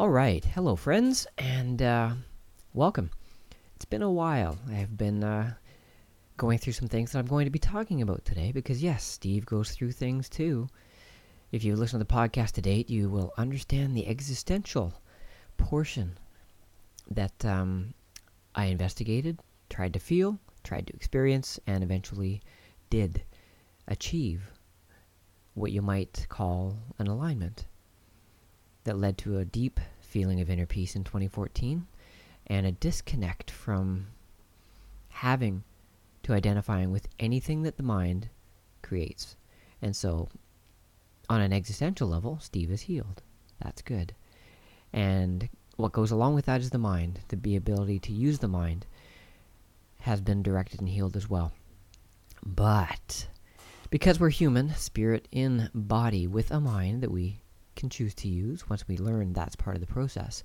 All right, hello friends, and welcome. It's been a while. I have been going through some things that I'm going to be talking about today, because yes, Steve goes through things too. If you listen to the podcast to date, you will understand the existential portion that I investigated, tried to feel, tried to experience, and eventually did achieve what you might call an alignment. That led to a deep feeling of inner peace in 2014 and a disconnect from having to identifying with anything that the mind creates. And so on an existential level, Steve is healed. That's good. And what goes along with that is the mind. The ability to use the mind has been directed and healed as well. But because we're human, spirit in body with a mind that we can choose to use. Once we learn, that's part of the process.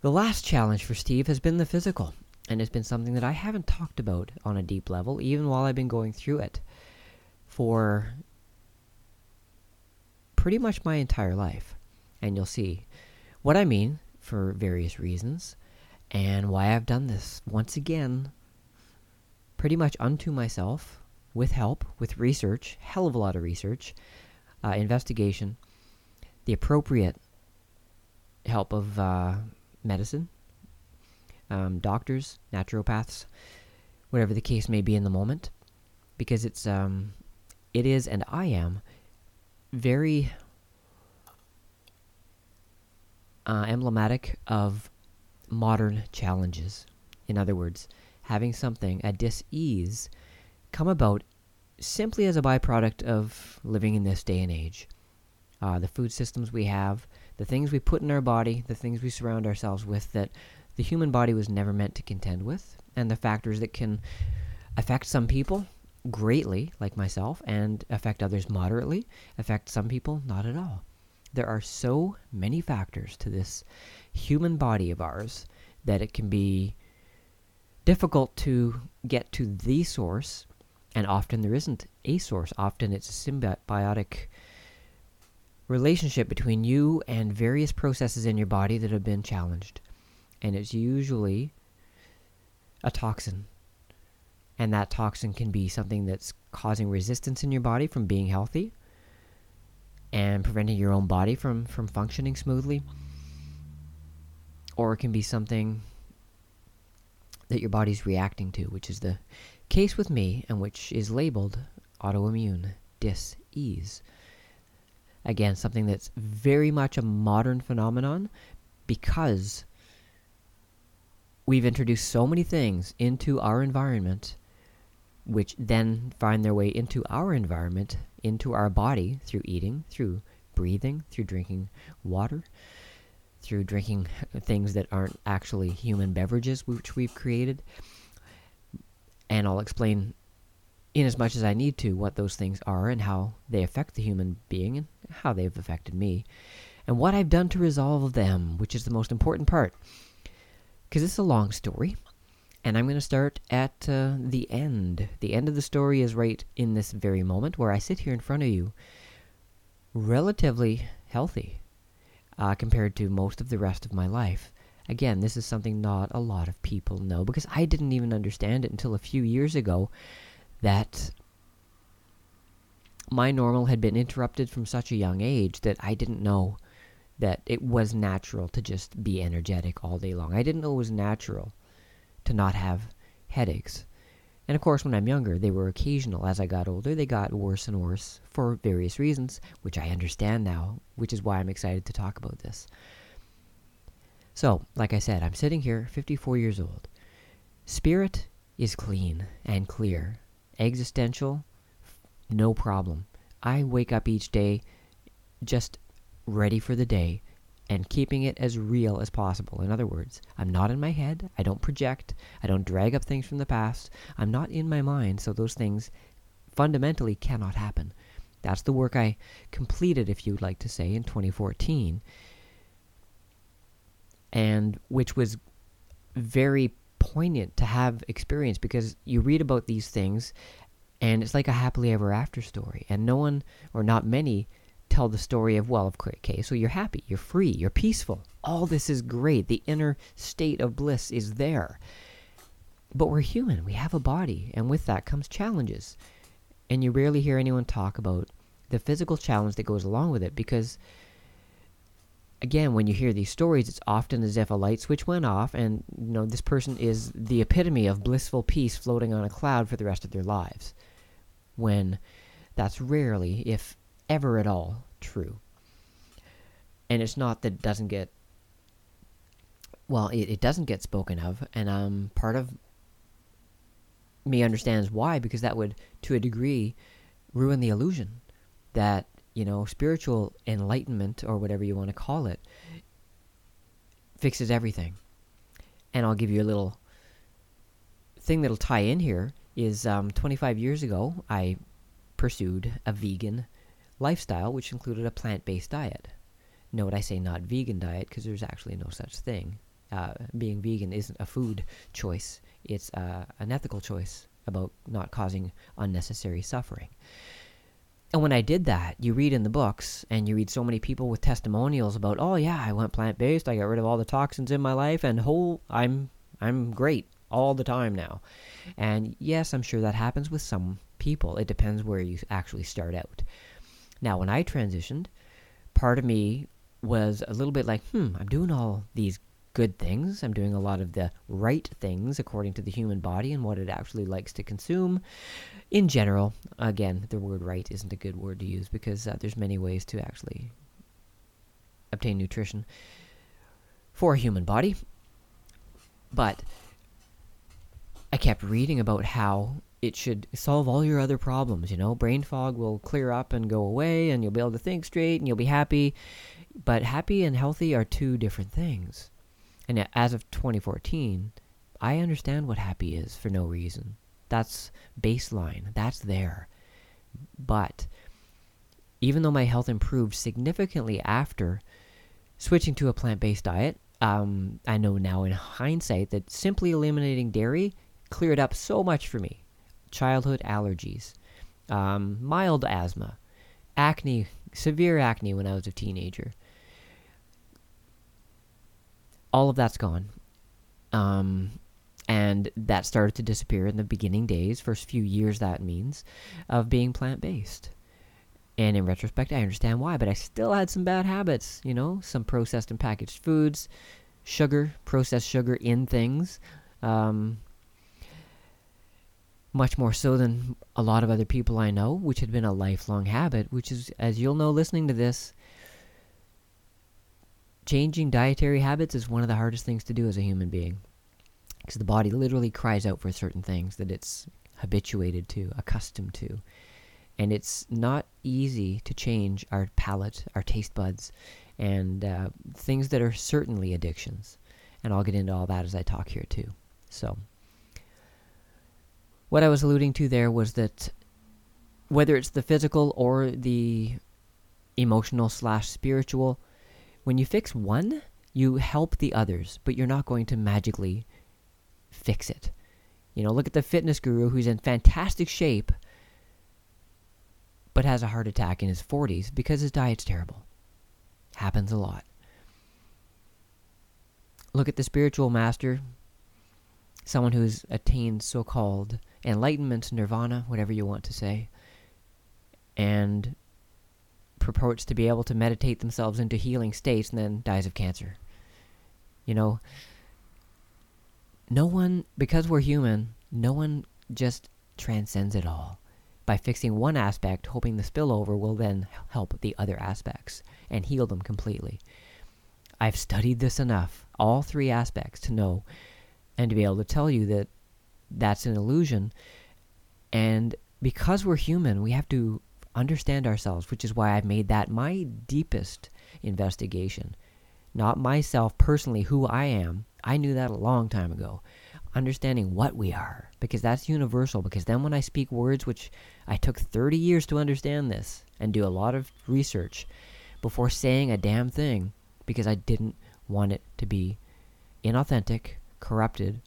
The last challenge for Steve has been the physical, and it's been something that I haven't talked about on a deep level, even while I've been going through it for pretty much my entire life. And you'll see what I mean for various reasons and why I've done this once again, pretty much unto myself, with help, with research, hell of a lot of research, investigation, the appropriate help of medicine, doctors, naturopaths, whatever the case may be in the moment, because it is, and I am very emblematic of modern challenges. In other words, having something, a dis-ease, come about simply as a byproduct of living in this day and age. The food systems we have, the things we put in our body, the things we surround ourselves with that the human body was never meant to contend with, and the factors that can affect some people greatly, like myself, and affect others moderately, affect some people not at all. There are so many factors to this human body of ours that it can be difficult to get to the source, and often there isn't a source. Often it's a symbiotic relationship between you and various processes in your body that have been challenged, and it's usually a toxin, and that toxin can be something that's causing resistance in your body from being healthy and preventing your own body from functioning smoothly, or it can be something that your body's reacting to, which is the case with me, and which is labeled autoimmune dis-ease. Again, something that's very much a modern phenomenon, because we've introduced so many things into our environment, which then find their way into our environment, into our body, through eating, through breathing, through drinking water, through drinking things that aren't actually human beverages, which we've created. And I'll explain in as much as I need to what those things are and how they affect the human being and how they've affected me and what I've done to resolve them, which is the most important part, because it's a long story, and I'm going to start at the end. The end of the story is right in this very moment where I sit here in front of you, relatively healthy compared to most of the rest of my life. Again, this is something not a lot of people know, because I didn't even understand it until a few years ago, that my normal had been interrupted from such a young age that I didn't know that it was natural to just be energetic all day long. I didn't know it was natural to not have headaches. And of course, when I'm younger, they were occasional. As I got older, they got worse and worse for various reasons, which I understand now, which is why I'm excited to talk about this. So, like I said, I'm sitting here, 54 years old. Spirit is clean and clear. Existential, no problem. I wake up each day just ready for the day and keeping it as real as possible. In other words, I'm not in my head. I don't project. I don't drag up things from the past. I'm not in my mind, so those things fundamentally cannot happen. That's the work I completed, if you'd like to say, in 2014, and which was very poignant to have experience, because you read about these things and it's like a happily ever after story, and no one, or not many, tell the story of, well, okay, so you're happy, you're free, you're peaceful. All this is great. The inner state of bliss is there. But we're human. We have a body, and with that comes challenges. And you rarely hear anyone talk about the physical challenge that goes along with it, because, again, when you hear these stories, it's often as if a light switch went off and, you know, this person is the epitome of blissful peace floating on a cloud for the rest of their lives, when that's rarely, if ever at all, true. And it's not that it doesn't get, well, it doesn't get spoken of, and part of me understands why, because that would, to a degree, ruin the illusion that, you know, spiritual enlightenment, or whatever you want to call it, fixes everything. And I'll give you a little thing that'll tie in here, is 25 years ago, I pursued a vegan lifestyle, which included a plant-based diet. Note, I say not vegan diet, because there's actually no such thing. Being vegan isn't a food choice. It's an ethical choice about not causing unnecessary suffering. And when I did that, you read in the books, and you read so many people with testimonials about, oh yeah, I went plant-based, I got rid of all the toxins in my life, and I'm great all the time now. And yes, I'm sure that happens with some people. It depends where you actually start out. Now, when I transitioned, part of me was a little bit like, I'm doing all these good things. I'm doing a lot of the right things according to the human body and what it actually likes to consume in general. Again, the word right isn't a good word to use, because there's many ways to actually obtain nutrition for a human body. But I kept reading about how it should solve all your other problems, you know. Brain fog will clear up and go away, and you'll be able to think straight, and you'll be happy. But happy and healthy are two different things. And as of 2014, I understand what happy is for no reason. That's baseline. That's there. But even though my health improved significantly after switching to a plant-based diet, I know now in hindsight that simply eliminating dairy cleared up so much for me. Childhood allergies, mild asthma, acne, severe acne when I was a teenager. All of that's gone. And that started to disappear in the beginning days, first few years, that means, of being plant-based. And in retrospect, I understand why, but I still had some bad habits, you know, some processed and packaged foods, sugar, processed sugar in things, much more so than a lot of other people I know, which had been a lifelong habit, which is, as you'll know listening to this, changing dietary habits is one of the hardest things to do as a human being, because the body literally cries out for certain things that it's habituated to, accustomed to. And it's not easy to change our palate, our taste buds, and things that are certainly addictions. And I'll get into all that as I talk here too. So what I was alluding to there was that whether it's the physical or the emotional / spiritual, when you fix one, you help the others, but you're not going to magically fix it. You know, look at the fitness guru who's in fantastic shape, but has a heart attack in his 40s because his diet's terrible. Happens a lot. Look at the spiritual master, someone who's attained so-called enlightenment, nirvana, whatever you want to say, and purports to be able to meditate themselves into healing states, and then dies of cancer. You know, no one, because we're human, no one just transcends it all by fixing one aspect, hoping the spillover will then help the other aspects and heal them completely. I've studied this enough, all three aspects, to know and to be able to tell you that that's an illusion. And because we're human, we have to understand ourselves, which is why I've made that my deepest investigation. Not myself personally, who I am. I knew that a long time ago. Understanding what we are, because that's universal. Because then when I speak words, which I took 30 years to understand this and do a lot of research before saying a damn thing, because I didn't want it to be inauthentic, corrupted,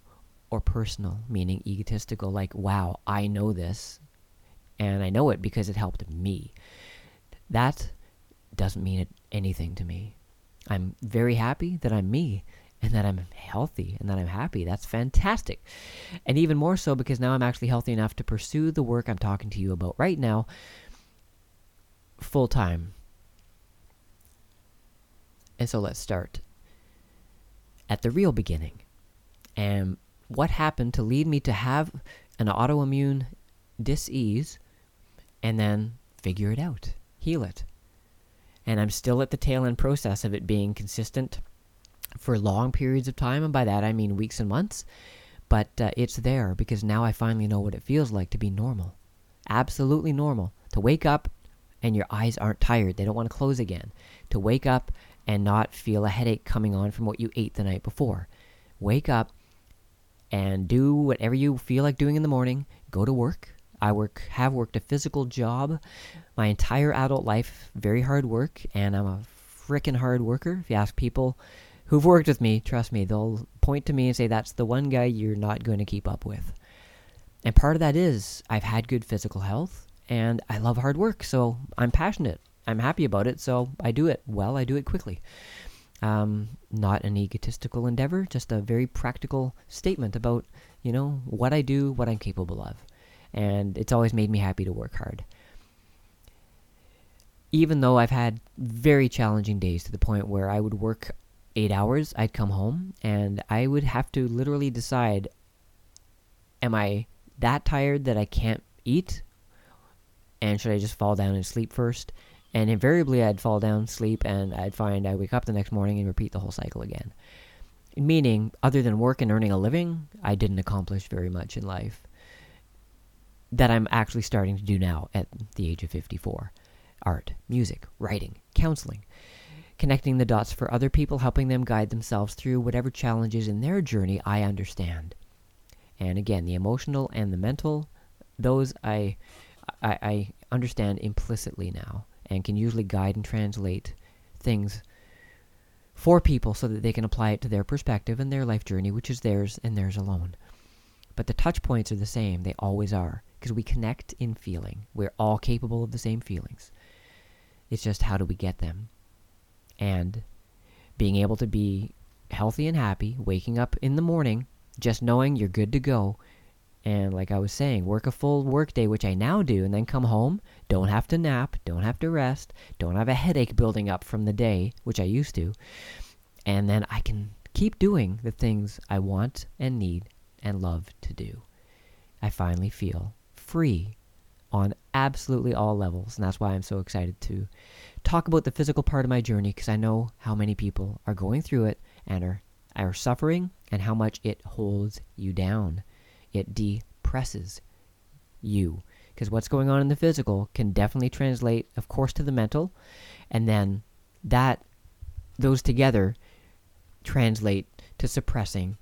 or personal, meaning egotistical, like, wow, I know this. And I know it because it helped me. That doesn't mean anything to me. I'm very happy that I'm me and that I'm healthy and that I'm happy. That's fantastic. And even more so because now I'm actually healthy enough to pursue the work I'm talking to you about right now full time. And so let's start at the real beginning. And what happened to lead me to have an autoimmune dis-ease and then figure it out, heal it. And I'm still at the tail end process of it being consistent for long periods of time. And by that, I mean weeks and months. But it's there because now I finally know what it feels like to be normal. Absolutely normal. To wake up and your eyes aren't tired. They don't want to close again. To wake up and not feel a headache coming on from what you ate the night before. Wake up and do whatever you feel like doing in the morning. Go to work. I have worked a physical job my entire adult life, very hard work, and I'm a freaking hard worker. If you ask people who've worked with me, trust me, they'll point to me and say, that's the one guy you're not going to keep up with. And part of that is I've had good physical health, and I love hard work, so I'm passionate. I'm happy about it, so I do it well. I do it quickly. Not an egotistical endeavor, just a very practical statement about, you know, what I do, what I'm capable of. And it's always made me happy to work hard. Even though I've had very challenging days to the point where I would work 8 hours, I'd come home, and I would have to literally decide, am I that tired that I can't eat? And should I just fall down and sleep first? And invariably, I'd fall down, sleep, and I'd find I wake up the next morning and repeat the whole cycle again. Meaning, other than work and earning a living, I didn't accomplish very much in life. That I'm actually starting to do now at the age of 54. Art, music, writing, counseling, connecting the dots for other people, helping them guide themselves through whatever challenges in their journey I understand. And again, the emotional and the mental, those I understand implicitly now and can usually guide and translate things for people so that they can apply it to their perspective and their life journey, which is theirs and theirs alone. But the touch points are the same. They always are. Because we connect in feeling. We're all capable of the same feelings. It's just how do we get them? And being able to be healthy and happy, waking up in the morning, just knowing you're good to go. And like I was saying, work a full work day, which I now do, and then come home, don't have to nap, don't have to rest, don't have a headache building up from the day, which I used to. And then I can keep doing the things I want and need and love to do. I finally feel free on absolutely all levels, and that's why I'm so excited to talk about the physical part of my journey, because I know how many people are going through it and are suffering, and how much it holds you down. It depresses you, because what's going on in the physical can definitely translate, of course, to the mental, and then those together translate to suppressing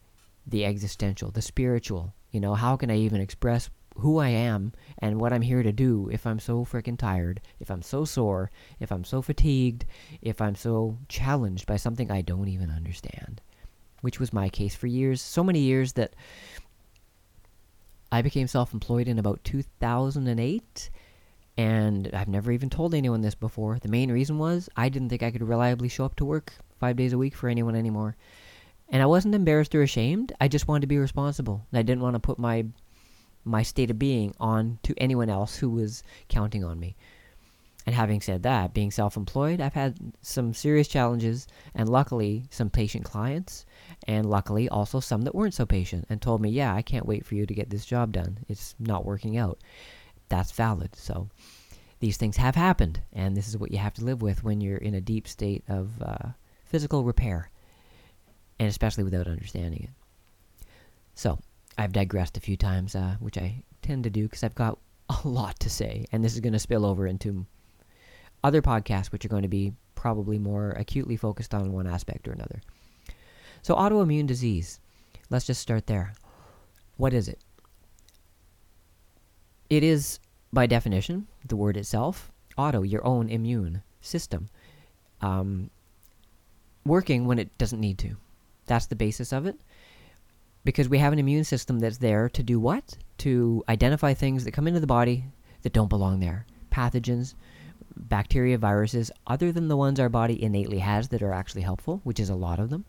the existential, the spiritual. You know, how can I even express who I am and what I'm here to do if I'm so freaking tired, if I'm so sore, if I'm so fatigued, if I'm so challenged by something I don't even understand, which was my case for years, so many years that I became self-employed in about 2008, and I've never even told anyone this before. The main reason was I didn't think I could reliably show up to work 5 days a week for anyone anymore. And I wasn't embarrassed or ashamed. I just wanted to be responsible. And I didn't want to put my state of being on to anyone else who was counting on me. And having said that, being self-employed, I've had some serious challenges, and luckily some patient clients, and luckily also some that weren't so patient and told me, yeah, I can't wait for you to get this job done. It's not working out. That's valid. So these things have happened, and this is what you have to live with when you're in a deep state of physical repair. And especially without understanding it. So, I've digressed a few times, which I tend to do because I've got a lot to say. And this is going to spill over into other podcasts, which are going to be probably more acutely focused on one aspect or another. So, autoimmune disease. Let's just start there. What is it? It is, by definition, the word itself, auto, your own immune system, working when it doesn't need to. That's the basis of it, because we have an immune system that's there to do what? To identify things that come into the body that don't belong there. Pathogens, bacteria, viruses, other than the ones our body innately has that are actually helpful, which is a lot of them.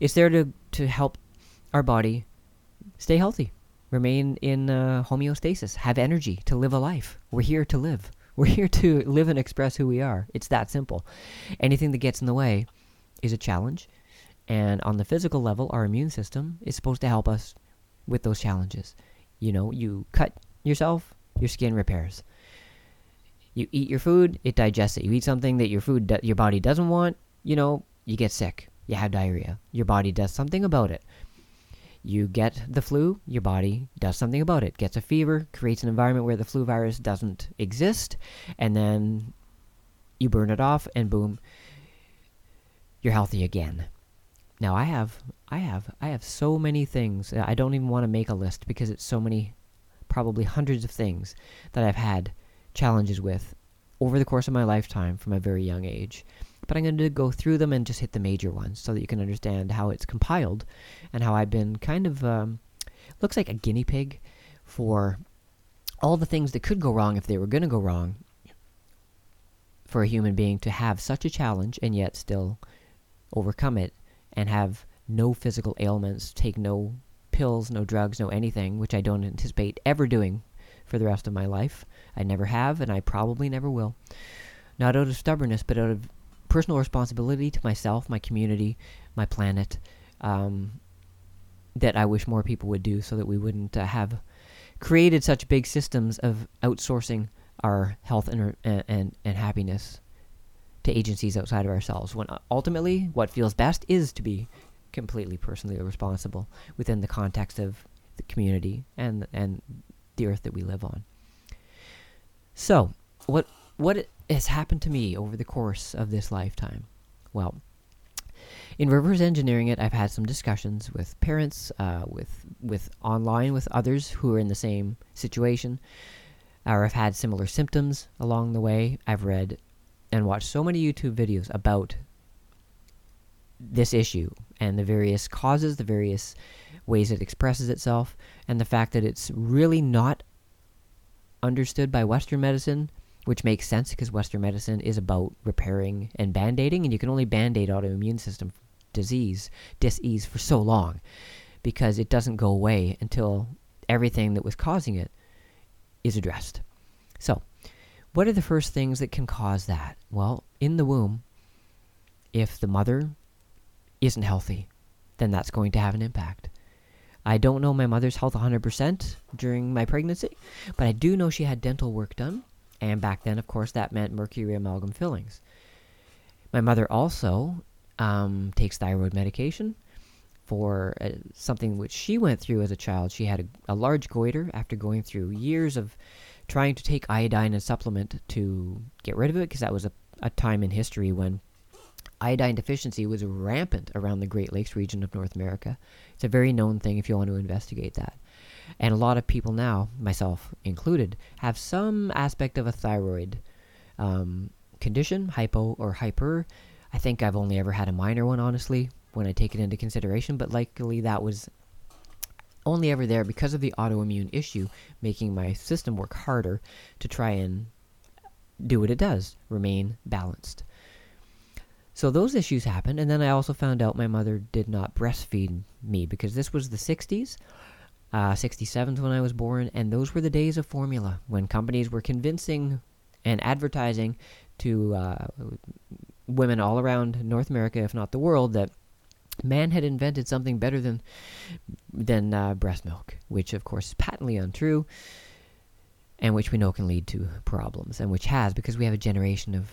It's there to help our body stay healthy, remain in homeostasis, have energy to live a life. We're here to live. We're here to live and express who we are. It's that simple. Anything that gets in the way is a challenge. And on the physical level, our immune system is supposed to help us with those challenges. You know, you cut yourself, your skin repairs. You eat your food, it digests it. You eat something that your body doesn't want, you know, you get sick. You have diarrhea. Your body does something about it. You get the flu, your body does something about it. Gets a fever, creates an environment where the flu virus doesn't exist, and then you burn it off, and boom, you're healthy again. Now I have so many things. I don't even want to make a list because it's so many, probably hundreds of things that I've had challenges with over the course of my lifetime from a very young age. But I'm going to go through them and just hit the major ones so that you can understand how it's compiled and how I've been kind of, looks like a guinea pig for all the things that could go wrong if they were going to go wrong for a human being to have such a challenge and yet still overcome it and have no physical ailments, take no pills, no drugs, no anything, which I don't anticipate ever doing for the rest of my life. I never have, and I probably never will. Not out of stubbornness, but out of personal responsibility to myself, my community, my planet, that I wish more people would do so that we wouldn't have created such big systems of outsourcing our health and happiness to agencies outside of ourselves, when ultimately what feels best is to be completely personally responsible within the context of the community and the earth that we live on. So, what has happened to me over the course of this lifetime? Well, in reverse engineering it, I've had some discussions with parents, with online, with others who are in the same situation, or have had similar symptoms along the way. I've read and watched so many YouTube videos about this issue and the various causes, the various ways it expresses itself, and the fact that it's really not understood by Western medicine, which makes sense because Western medicine is about repairing and band-aiding, and you can only band-aid autoimmune system dis-ease for so long because it doesn't go away until everything that was causing it is addressed. So, what are the first things that can cause that? Well, in the womb, if the mother isn't healthy, then that's going to have an impact. I don't know my mother's health 100% during my pregnancy, but I do know she had dental work done. And back then, of course, that meant mercury amalgam fillings. My mother also takes thyroid medication for something which she went through as a child. She had a large goiter after going through years of trying to take iodine and supplement to get rid of it, because that was a time in history when iodine deficiency was rampant around the Great Lakes region of North America. It's a very known thing if you want to investigate that. And a lot of people now, myself included, have some aspect of a thyroid condition, hypo or hyper. I think I've only ever had a minor one, honestly, when I take it into consideration, but likely that was only ever there because of the autoimmune issue, making my system work harder to try and do what it does, remain balanced. So those issues happened, and then I also found out my mother did not breastfeed me, because this was the 60s, 67s when I was born, and those were the days of formula, when companies were convincing and advertising to women all around North America, if not the world, that man had invented something better than breast milk, which of course is patently untrue, and which we know can lead to problems, and which has, because we have a generation of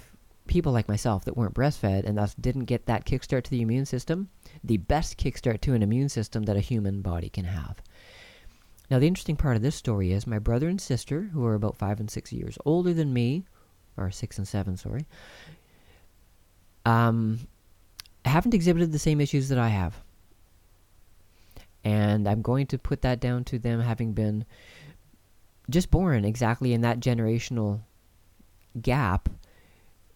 people like myself that weren't breastfed and thus didn't get that kickstart to the immune system, the best kickstart to an immune system that a human body can have. Now, the interesting part of this story is my brother and sister, who are about 5 and 6 years older than me, or 6 and 7, sorry, haven't exhibited the same issues that I have. And I'm going to put that down to them having been just born exactly in that generational gap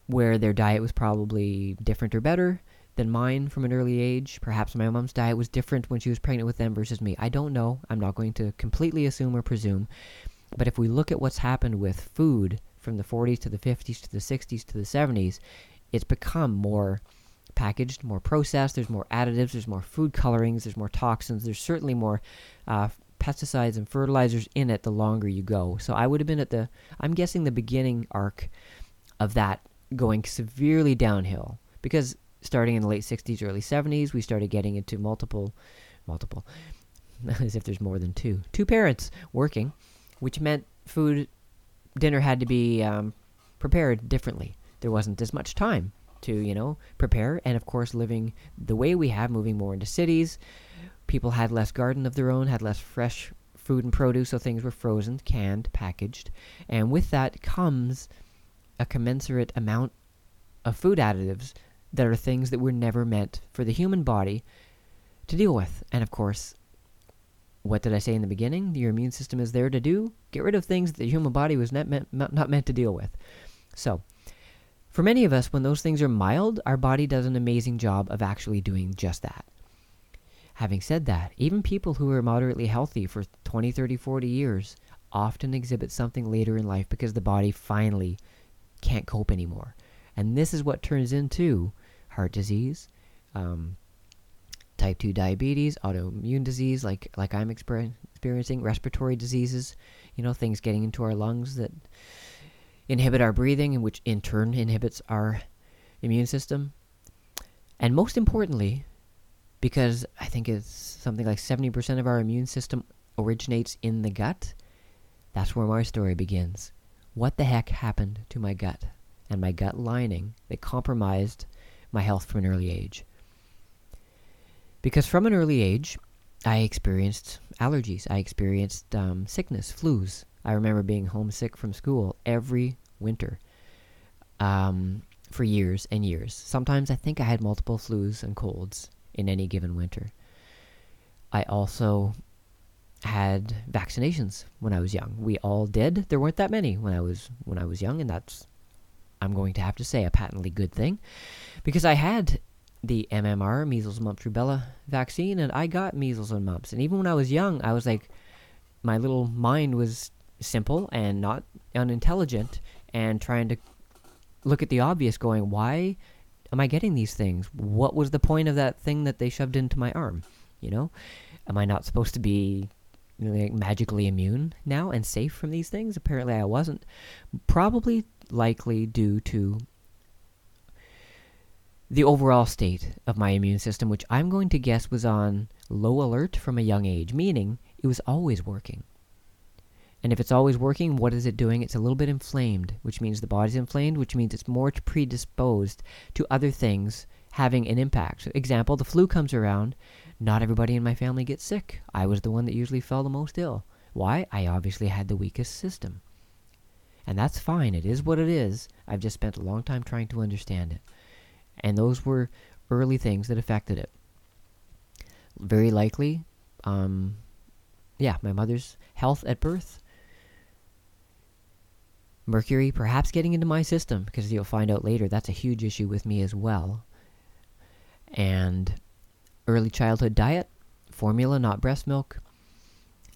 where their diet was probably different or better than mine from an early age. Perhaps my mom's diet was different when she was pregnant with them versus me. I don't know. I'm not going to completely assume or presume. But if we look at what's happened with food from the 40s to the 50s to the 60s to the 70s, it's become more packaged, more processed. There's more additives, there's more food colorings, there's more toxins, there's certainly more pesticides and fertilizers in it the longer you go. So I would have been at I'm guessing the beginning arc of that going severely downhill, because starting in the late 60s, early 70s, we started getting into multiple, as if there's more than two parents working, which meant dinner had to be prepared differently. There wasn't as much time to, prepare. And of course, living the way we have, moving more into cities, people had less garden of their own, had less fresh food and produce, so things were frozen, canned, packaged. And with that comes a commensurate amount of food additives that are things that were never meant for the human body to deal with. And of course, what did I say in the beginning? Your immune system is there to do? Get rid of things that the human body was not meant to deal with. So, for many of us, when those things are mild, our body does an amazing job of actually doing just that. Having said that, even people who are moderately healthy for 20, 30, 40 years often exhibit something later in life because the body finally can't cope anymore. And this is what turns into heart disease, type 2 diabetes, autoimmune disease like I'm experiencing, respiratory diseases, things getting into our lungs that inhibit our breathing and which in turn inhibits our immune system. And most importantly, because I think it's something like 70% of our immune system originates in the gut, that's where my story begins. What the heck happened to my gut and my gut lining that compromised my health from an early age? Because from an early age, I experienced allergies. I experienced sickness, flus. I remember being homesick from school every winter for years and years. Sometimes I think I had multiple flus and colds in any given winter. I also had vaccinations when I was young. We all did. There weren't that many when I was young, and that's, I'm going to have to say, a patently good thing, because I had the MMR, measles, mumps, rubella vaccine, and I got measles and mumps. And even when I was young, I was like, my little mind was simple and not unintelligent and trying to look at the obvious, going, why am I getting these things? What was the point of that thing that they shoved into my arm? Am I not supposed to be magically immune now and safe from these things? Apparently I wasn't. Probably likely due to the overall state of my immune system, which I'm going to guess was on low alert from a young age, meaning it was always working. And if it's always working, what is it doing? It's a little bit inflamed, which means the body's inflamed, which means it's more predisposed to other things having an impact. So, example, the flu comes around. Not everybody in my family gets sick. I was the one that usually fell the most ill. Why? I obviously had the weakest system. And that's fine. It is what it is. I've just spent a long time trying to understand it. And those were early things that affected it. Very likely, my mother's health at birth. Mercury perhaps getting into my system, because you'll find out later that's a huge issue with me as well. And early childhood diet, formula, not breast milk.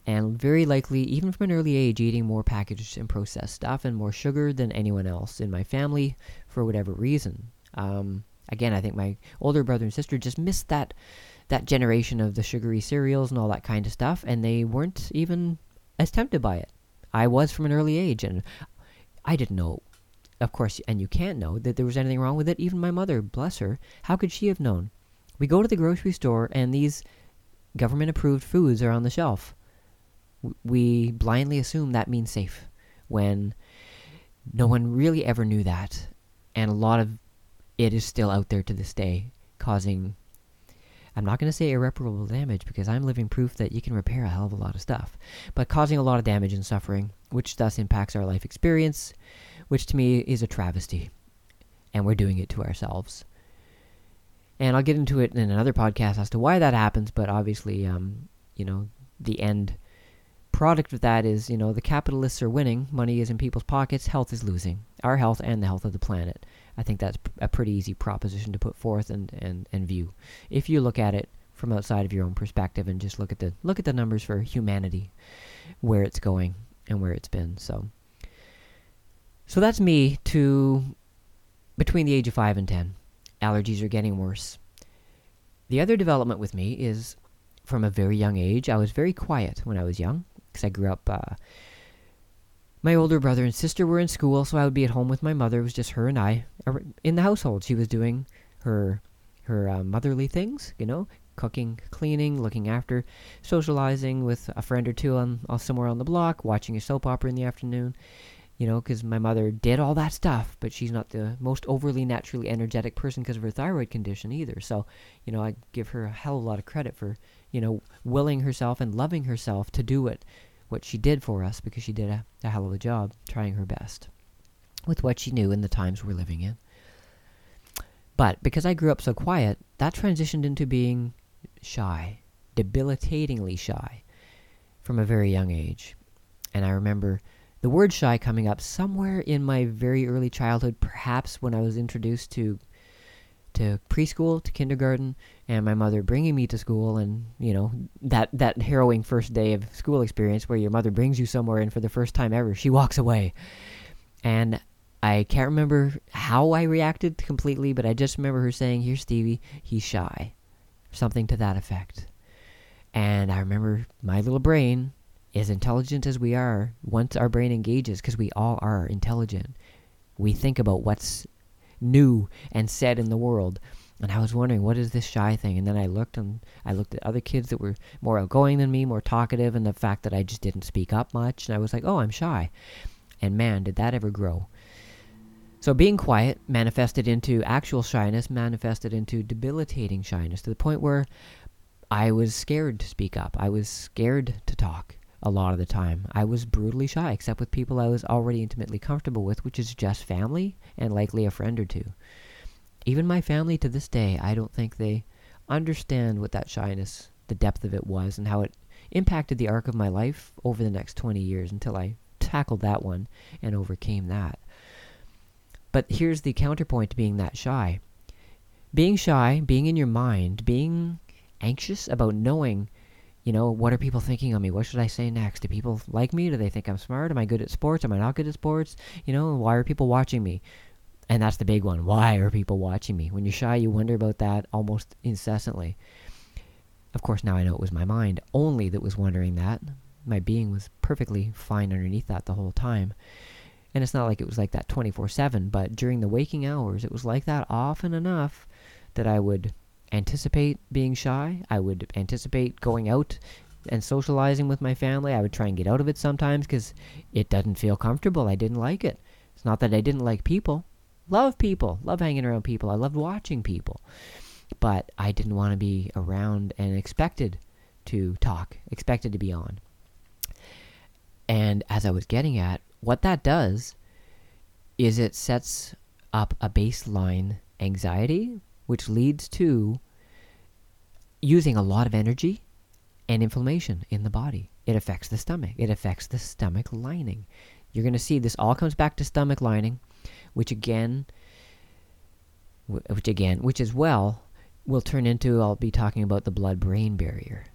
And very likely, even from an early age, eating more packaged and processed stuff and more sugar than anyone else in my family for whatever reason. Again, I think my older brother and sister just missed that generation of the sugary cereals and all that kind of stuff, and they weren't even as tempted by it. I was from an early age, and I didn't know, of course, and you can't know, that there was anything wrong with it. Even my mother, bless her, how could she have known? We go to the grocery store, and these government-approved foods are on the shelf. We blindly assume that means safe, when no one really ever knew that, and a lot of it is still out there to this day, causing, I'm not going to say irreparable damage, because I'm living proof that you can repair a hell of a lot of stuff, but causing a lot of damage and suffering, which thus impacts our life experience, which to me is a travesty, and we're doing it to ourselves. And I'll get into it in another podcast as to why that happens, but obviously, the end product of that is, the capitalists are winning, money is in people's pockets, health is losing, our health and the health of the planet. I think that's a pretty easy proposition to put forth and view, if you look at it from outside of your own perspective and just look at the numbers for humanity, where it's going and where it's been. So, So that's me to between the age of 5 and 10. Allergies are getting worse. The other development with me is from a very young age, I was very quiet when I was young because I grew up, my older brother and sister were in school, so I would be at home with my mother. It was just her and I in the household. She was doing her motherly things, you know, cooking, cleaning, looking after, socializing with a friend or two somewhere on the block, watching a soap opera in the afternoon, you know, because my mother did all that stuff, but she's not the most overly naturally energetic person because of her thyroid condition either. So, you know, I give her a hell of a lot of credit for, you know, willing herself and loving herself to do it. What she did for us, because she did a hell of a job trying her best with what she knew in the times we're living in. But because I grew up so quiet, that transitioned into being shy, debilitatingly shy, from a very young age. And I remember the word shy coming up somewhere in my very early childhood, perhaps when I was introduced to preschool, to kindergarten, and my mother bringing me to school, and, you know, that harrowing first day of school experience where your mother brings you somewhere and for the first time ever, she walks away. And I can't remember how I reacted completely, but I just remember her saying, "Here, Stevie, he's shy." Something to that effect. And I remember my little brain, as intelligent as we are, once our brain engages, because we all are intelligent, we think about what's new and said in the world. And I was wondering, what is this shy thing? And then I looked at other kids that were more outgoing than me, more talkative, and the fact that I just didn't speak up much, and I was like, oh, I'm shy. And man, did that ever grow. So being quiet manifested into actual shyness, manifested into debilitating shyness, to the point where I was scared to speak up. I was scared to talk a lot of the time. I was brutally shy, except with people I was already intimately comfortable with, which is just family and likely a friend or two. Even my family to this day, I don't think they understand what that shyness, the depth of it was, and how it impacted the arc of my life over the next 20 years until I tackled that one and overcame that. But here's the counterpoint to being that shy. Being shy, being in your mind, being anxious about knowing, you know, what are people thinking of me? What should I say next? Do people like me? Do they think I'm smart? Am I good at sports? Am I not good at sports? You know, why are people watching me? And that's the big one. Why are people watching me? When you're shy, you wonder about that almost incessantly. Of course, now I know it was my mind only that was wondering that. My being was perfectly fine underneath that the whole time. And it's not like it was like that 24/7, but during the waking hours, it was like that often enough that I would anticipate being shy. I would anticipate going out and socializing with my family. I would try and get out of it sometimes because it doesn't feel comfortable. I didn't like it. It's not that I didn't like people. Love people. Love hanging around people. I loved watching people. But I didn't want to be around and expected to talk, expected to be on. And as I was getting at, what that does is it sets up a baseline anxiety, which leads to using a lot of energy and inflammation in the body. It affects the stomach. It affects the stomach lining. You're going to see this all comes back to stomach lining, which as well will turn into, I'll be talking about the blood-brain barrier,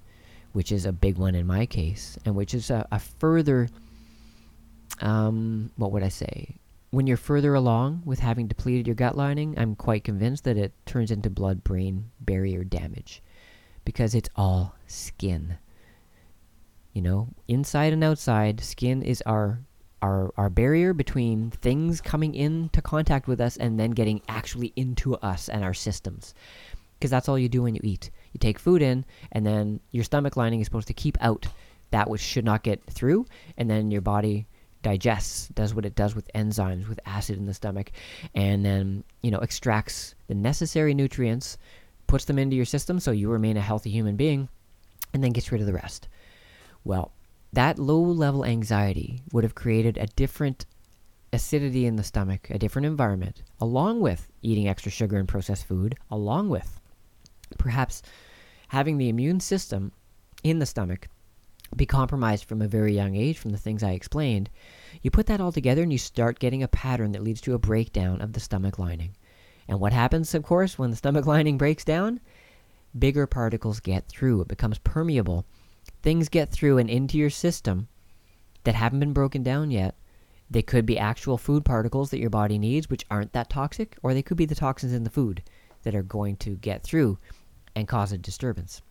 which is a big one in my case, and which is a further, what would I say? When you're further along with having depleted your gut lining, I'm quite convinced that it turns into blood-brain barrier damage because it's all skin. You know, inside and outside, skin is our barrier between things coming into contact with us and then getting actually into us and our systems, because that's all you do when you eat. You take food in, and then your stomach lining is supposed to keep out that which should not get through, and then your body digests, does what it does with enzymes, with acid in the stomach, and then, you know, extracts the necessary nutrients, puts them into your system so you remain a healthy human being, and then gets rid of the rest. Well, that low-level anxiety would have created a different acidity in the stomach, a different environment, along with eating extra sugar and processed food, along with perhaps having the immune system in the stomach be compromised from a very young age from the things I explained. You put that all together and you start getting a pattern that leads to a breakdown of the stomach lining. And what happens, of course, when the stomach lining breaks down? Bigger particles get through. It becomes permeable. Things get through and into your system that haven't been broken down yet, They could be actual food particles that your body needs, which aren't that toxic, or they could be the toxins in the food that are going to get through and cause a disturbance.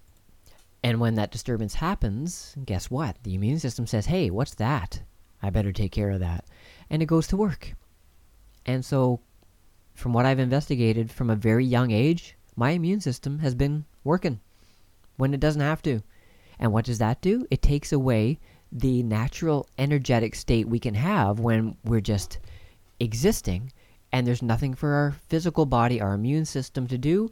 And when that disturbance happens, guess what? The immune system says, hey, what's that? I better take care of that. And it goes to work. And so from what I've investigated from a very young age, my immune system has been working when it doesn't have to. And what does that do? It takes away the natural energetic state we can have when we're just existing and there's nothing for our physical body, our immune system to do.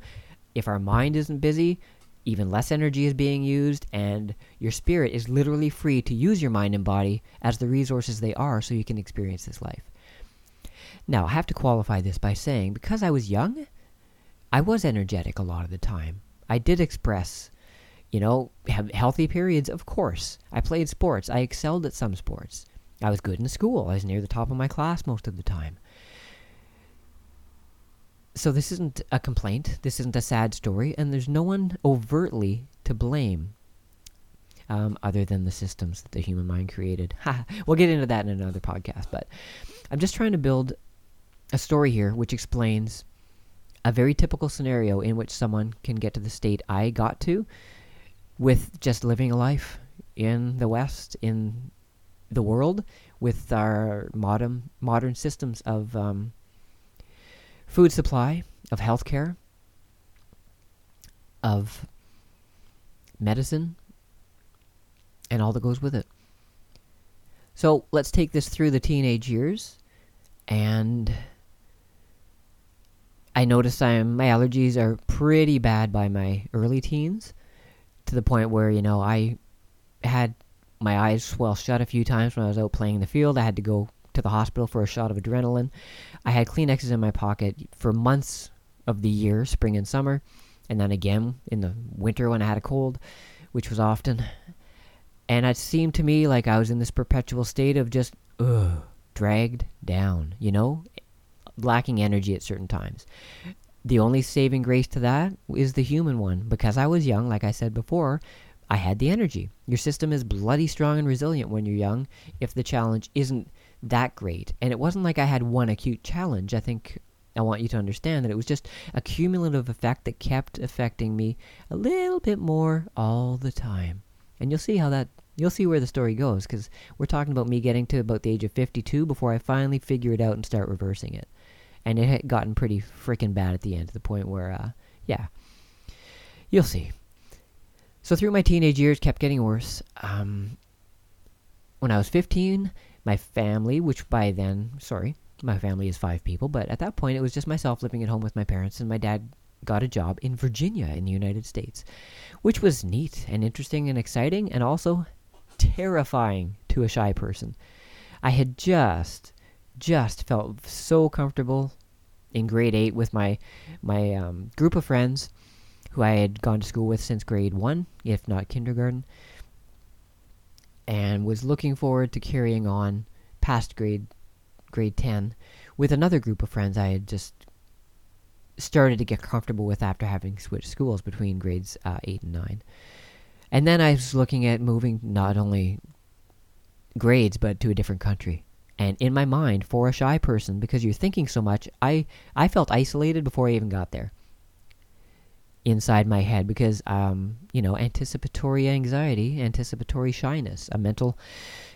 If our mind isn't busy, even less energy is being used, and your spirit is literally free to use your mind and body as the resources they are so you can experience this life. Now, I have to qualify this by saying, because I was young, I was energetic a lot of the time. I did express, have healthy periods, of course. I played sports. I excelled at some sports. I was good in school. I was near the top of my class most of the time. So this isn't a complaint. This isn't a sad story. And there's no one overtly to blame other than the systems that the human mind created. We'll get into that in another podcast. But I'm just trying to build a story here which explains a very typical scenario in which someone can get to the state I got to, with just living a life in the West, in the world, with our modern systems of food supply, of healthcare, of medicine, and all that goes with it. So let's take this through the teenage years, and I noticed my allergies are pretty bad by my early teens, to the point where, I had my eyes swell shut a few times when I was out playing in the field. I had to go to the hospital for a shot of adrenaline. I had Kleenexes in my pocket for months of the year, spring and summer, and then again in the winter when I had a cold, which was often. And it seemed to me like I was in this perpetual state of just dragged down, lacking energy at certain times. The only saving grace to that is the human one. Because I was young, like I said before, I had the energy. Your system is bloody strong and resilient when you're young if the challenge isn't that great. And it wasn't like I had one acute challenge. I think I want you to understand that it was just a cumulative effect that kept affecting me a little bit more all the time. And you'll see where the story goes, because we're talking about me getting to about the age of 52 before I finally figure it out and start reversing it. And it had gotten pretty freaking bad at the end, to the point where, you'll see. So through my teenage years, kept getting worse. When I was 15, my family, which by then, my family is 5 people, but at that point it was just myself living at home with my parents, and my dad got a job in Virginia in the United States, which was neat and interesting and exciting and also terrifying to a shy person. I had just felt so comfortable in grade 8 with my group of friends who I had gone to school with since grade 1, if not kindergarten, and was looking forward to carrying on past grade 10 with another group of friends I had just started to get comfortable with after having switched schools between grades 8 and 9. And then I was looking at moving not only grades but to a different country. And in my mind, for a shy person, because you're thinking so much, I felt isolated before I even got there inside my head, because, anticipatory anxiety, anticipatory shyness, a mental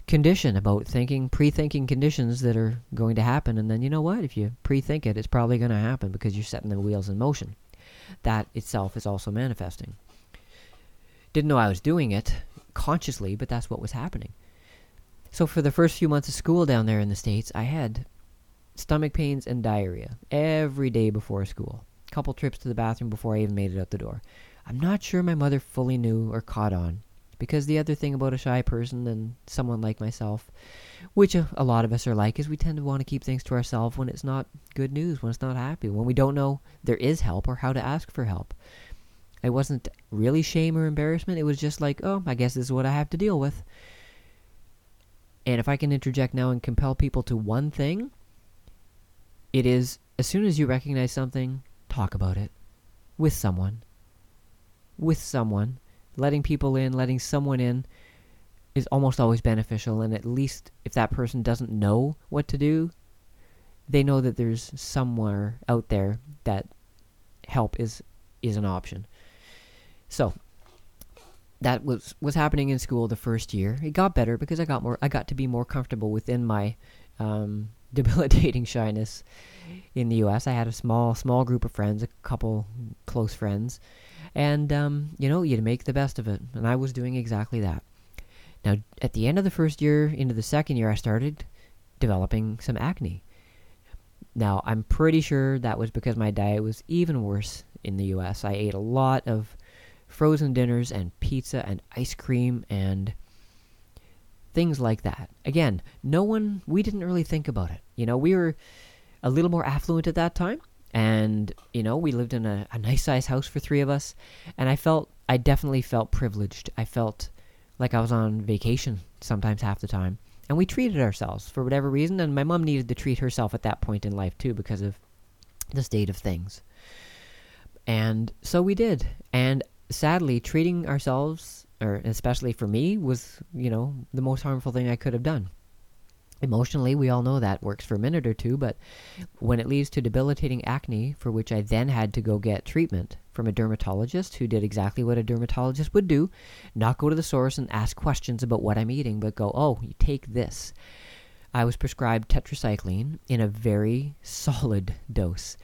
condition about pre-thinking conditions that are going to happen. And then, if you pre-think it, it's probably going to happen because you're setting the wheels in motion. That itself is also manifesting. Didn't know I was doing it consciously, but that's what was happening. So for the first few months of school down there in the States, I had stomach pains and diarrhea every day before school. A couple trips to the bathroom before I even made it out the door. I'm not sure my mother fully knew or caught on, because the other thing about a shy person and someone like myself, which a lot of us are like, is we tend to want to keep things to ourselves when it's not good news, when it's not happy, when we don't know there is help or how to ask for help. It wasn't really shame or embarrassment. It was just like, oh, I guess this is what I have to deal with. And if I can interject now and compel people to one thing, it is, as soon as you recognize something, talk about it with someone. Letting people in, letting someone in is almost always beneficial, and at least if that person doesn't know what to do, they know that there's somewhere out there that help is an option. So that was happening in school the first year. It got better because I got to be more comfortable within my debilitating shyness in the U.S. I had a small group of friends, a couple close friends, and you'd make the best of it, and I was doing exactly that. Now, at the end of the first year, into the second year, I started developing some acne. Now, I'm pretty sure that was because my diet was even worse in the U.S. I ate a lot of frozen dinners and pizza and ice cream and things like that. Again, we didn't really think about it. We were a little more affluent at that time, and, we lived in a nice-sized house for three of us, and I definitely felt privileged. I felt like I was on vacation sometimes half the time, and we treated ourselves for whatever reason, and my mom needed to treat herself at that point in life, too, because of the state of things. And so we did, and sadly, treating ourselves, or especially for me, was, the most harmful thing I could have done. Emotionally, we all know that works for a minute or two, but when it leads to debilitating acne, for which I then had to go get treatment from a dermatologist who did exactly what a dermatologist would do, not go to the source and ask questions about what I'm eating, but go, oh, you take this. I was prescribed tetracycline in a very solid dose,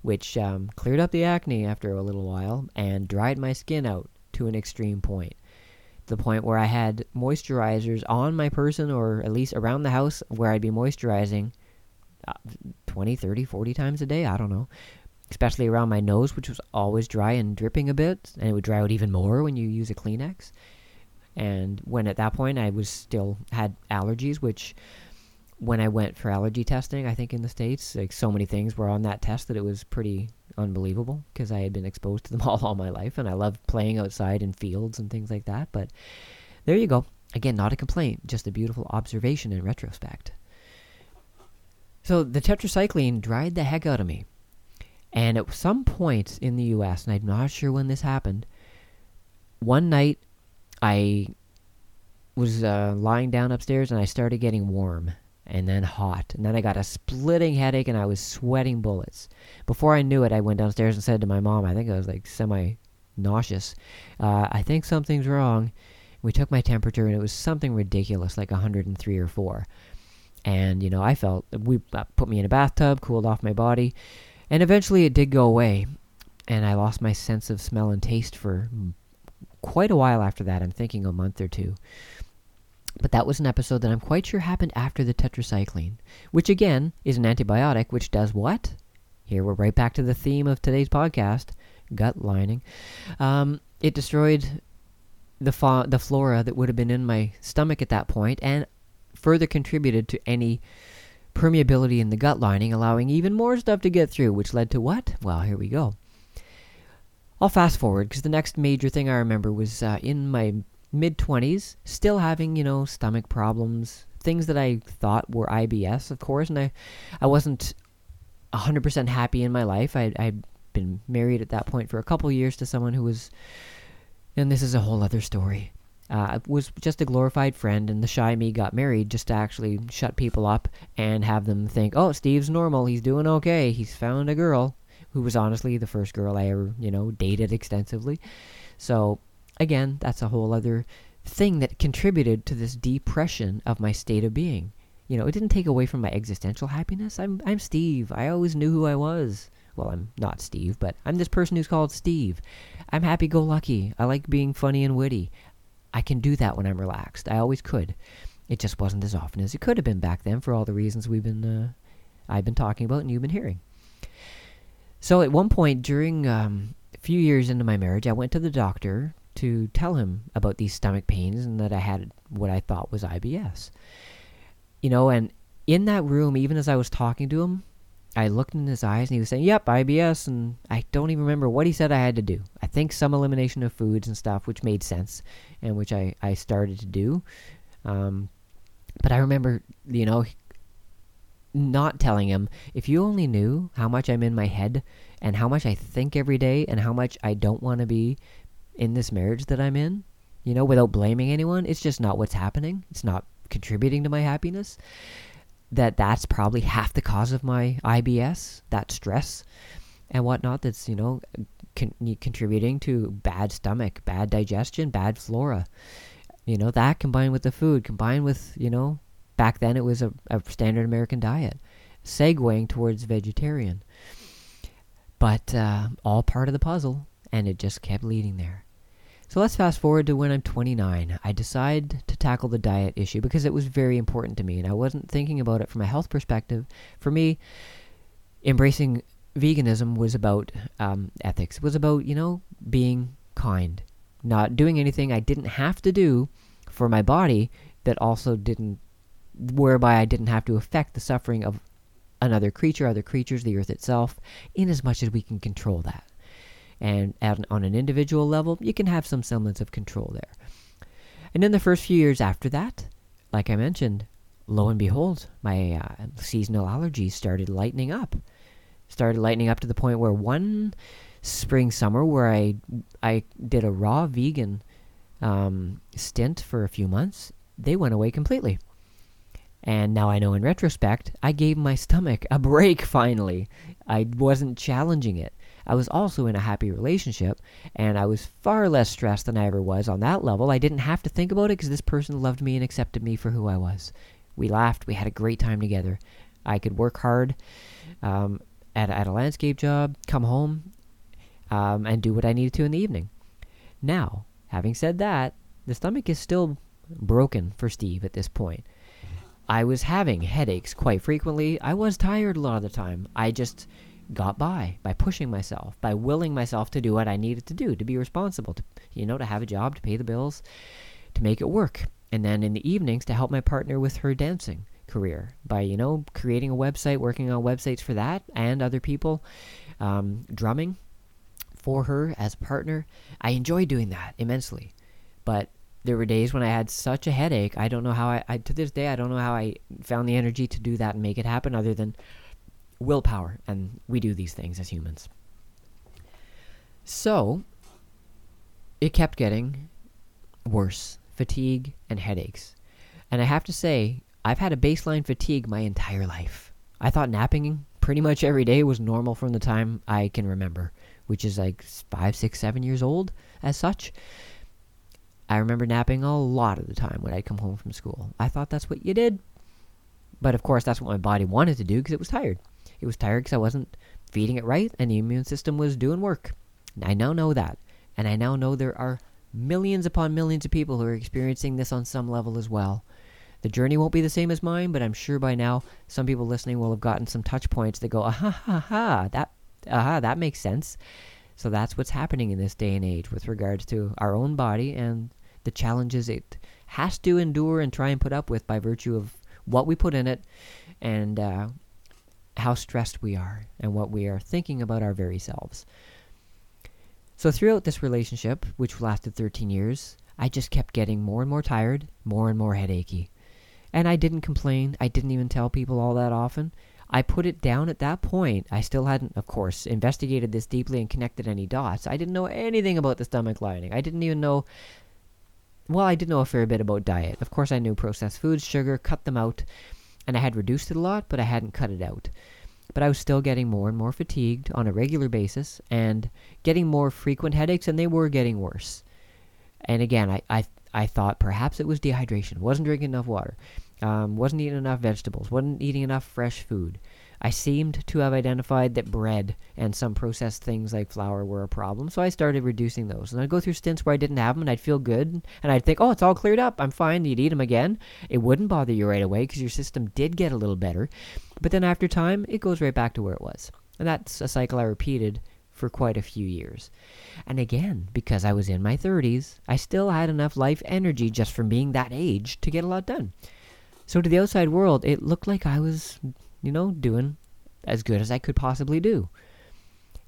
which cleared up the acne after a little while and dried my skin out to an extreme point. The point where I had moisturizers on my person, or at least around the house, where I'd be moisturizing 20, 30, 40 times a day, I don't know. Especially around my nose, which was always dry and dripping a bit, and it would dry out even more when you use a Kleenex. And when at that point I was still had allergies, which, when I went for allergy testing, I think in the States, like so many things were on that test that it was pretty unbelievable because I had been exposed to them all my life, and I loved playing outside in fields and things like that. But there you go. Again, not a complaint, just a beautiful observation in retrospect. So the tetracycline dried the heck out of me. And at some point in the U.S., and I'm not sure when this happened, one night I was lying down upstairs and I started getting warm. And then hot. And then I got a splitting headache and I was sweating bullets. Before I knew it, I went downstairs and said to my mom, I think I was like semi-nauseous, I think something's wrong. We took my temperature and it was something ridiculous, like 103 or 4. And, I felt, put me in a bathtub, cooled off my body. And eventually it did go away. And I lost my sense of smell and taste for quite a while after that. I'm thinking a month or two. But that was an episode that I'm quite sure happened after the tetracycline, which again is an antibiotic, which does what? Here we're right back to the theme of today's podcast, gut lining. It destroyed the flora that would have been in my stomach at that point and further contributed to any permeability in the gut lining, allowing even more stuff to get through, which led to what? Well, here we go. I'll fast forward because the next major thing I remember was in my mid-20s, still having, stomach problems, things that I thought were IBS, of course, and I wasn't 100% happy in my life. I'd been married at that point for a couple years to someone who was, and this is a whole other story, was just a glorified friend, and the shy me got married just to actually shut people up and have them think, oh, Steve's normal, he's doing okay, he's found a girl, who was honestly the first girl I ever, dated extensively. So, again, that's a whole other thing that contributed to this depression of my state of being. It didn't take away from my existential happiness. I'm Steve. I always knew who I was. Well, I'm not Steve, but I'm this person who's called Steve. I'm happy-go-lucky. I like being funny and witty. I can do that when I'm relaxed. I always could. It just wasn't as often as it could have been back then for all the reasons I've been talking about and you've been hearing. So at one point during a few years into my marriage, I went to the doctor to tell him about these stomach pains and that I had what I thought was IBS. And in that room, even as I was talking to him, I looked in his eyes and he was saying, yep, IBS, and I don't even remember what he said I had to do. I think some elimination of foods and stuff, which made sense and which I started to do. But I remember, not telling him, if you only knew how much I'm in my head and how much I think every day and how much I don't want to be in this marriage that I'm in, you know, without blaming anyone. It's just not what's happening. It's not contributing to my happiness. That's probably half the cause of my IBS, that stress and whatnot, that's, you know, contributing to bad stomach, bad digestion, bad flora. You know, that combined with the food, combined with, you know, back then it was a standard American diet, segueing towards vegetarian. But all part of the puzzle, and it just kept leading there. So let's fast forward to when I'm 29. I decide to tackle the diet issue because it was very important to me, and I wasn't thinking about it from a health perspective. For me, embracing veganism was about ethics. It was about, you know, being kind, not doing anything I didn't have to do for my body that also didn't, whereby I didn't have to affect the suffering of another creature, other creatures, the earth itself, in as much as we can control that. And on an individual level, you can have some semblance of control there. And in the first few years after that, like I mentioned, lo and behold, my seasonal allergies started lightening up to the point where one spring summer where I did a raw vegan stint for a few months, they went away completely. And now I know in retrospect, I gave my stomach a break finally. I wasn't challenging it. I was also in a happy relationship, and I was far less stressed than I ever was on that level. I didn't have to think about it because this person loved me and accepted me for who I was. We laughed. We had a great time together. I could work hard at a landscape job, come home, and do what I needed to in the evening. Now, having said that, the stomach is still broken for Steve at this point. I was having headaches quite frequently. I was tired a lot of the time. I just got by pushing myself, by willing myself to do what I needed to do, to be responsible, to, you know, to have a job, to pay the bills, to make it work. And then in the evenings to help my partner with her dancing career by, you know, creating a website, working on websites for that and other people, drumming for her as a partner. I enjoy doing that immensely. But there were days when I had such a headache, I don't know how I to this day, I don't know how I found the energy to do that and make it happen other than willpower. And we do these things as humans. So it kept getting worse, fatigue and headaches. And I have to say, I've had a baseline fatigue my entire life. I thought napping pretty much every day was normal from the time I can remember, which is like 5, 6, 7 years old as such. I remember napping a lot of the time when I'd come home from school. I thought that's what you did. But of course, that's what my body wanted to do because it was tired. It was tired because I wasn't feeding it right and the immune system was doing work. And I now know that. And I now know there are millions upon millions of people who are experiencing this on some level as well. The journey won't be the same as mine, but I'm sure by now some people listening will have gotten some touch points that go, that makes sense. So that's what's happening in this day and age with regards to our own body and the challenges it has to endure and try and put up with by virtue of what we put in it and how stressed we are and what we are thinking about our very selves. So throughout this relationship, which lasted 13 years, I just kept getting more and more tired, more and more headachy. And I didn't complain. I didn't even tell people all that often. I put it down at that point. I still hadn't, of course, investigated this deeply and connected any dots. I didn't know anything about the stomach lining. I didn't even know, well, I did know a fair bit about diet. Of course, I knew processed foods, sugar, cut them out. And I had reduced it a lot, but I hadn't cut it out. But I was still getting more and more fatigued on a regular basis and getting more frequent headaches, and they were getting worse. And again, I thought perhaps it was dehydration. Wasn't drinking enough water. Wasn't eating enough vegetables, wasn't eating enough fresh food. I seemed to have identified that bread and some processed things like flour were a problem, so I started reducing those. And I'd go through stints where I didn't have them, and I'd feel good, and I'd think, oh, it's all cleared up, I'm fine, you'd eat them again. It wouldn't bother you right away because your system did get a little better. But then after time, it goes right back to where it was. And that's a cycle I repeated for quite a few years. And again, because I was in my 30s, I still had enough life energy just from being that age to get a lot done. So to the outside world, it looked like I was, you know, doing as good as I could possibly do.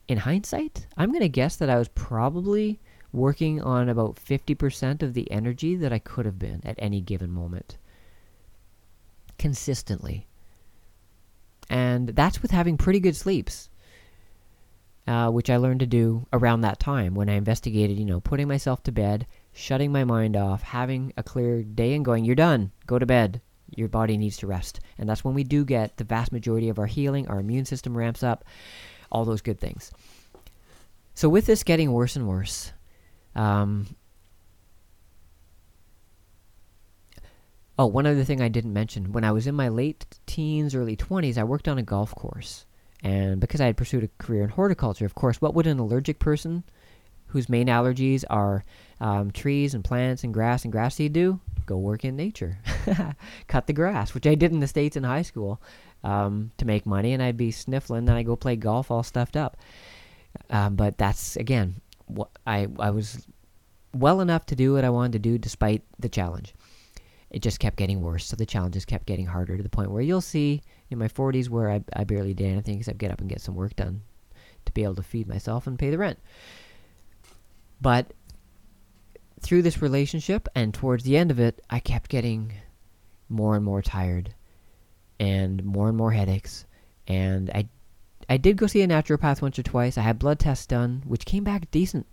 In hindsight, I'm going to guess that I was probably working on about 50% of the energy that I could have been at any given moment. Consistently. And that's with having pretty good sleeps, which I learned to do around that time when I investigated, you know, putting myself to bed, shutting my mind off, having a clear day and going, you're done, go to bed. Your body needs to rest. And that's when we do get the vast majority of our healing, our immune system ramps up, all those good things. So with this getting worse and worse, one other thing I didn't mention. When I was in my late teens, early 20s, I worked on a golf course. And because I had pursued a career in horticulture, of course, what would an allergic person whose main allergies are trees and plants and grass seed do? Go work in nature. Cut the grass, which I did in the States in high school to make money, and I'd be sniffling, then I'd go play golf all stuffed up. But that's, again, I was well enough to do what I wanted to do despite the challenge. It just kept getting worse, so the challenges kept getting harder to the point where you'll see in my 40s where I barely did anything except get up and get some work done to be able to feed myself and pay the rent. But through this relationship and towards the end of it, I kept getting more and more tired and more headaches. And I did go see a naturopath once or twice. I had blood tests done, which came back decent.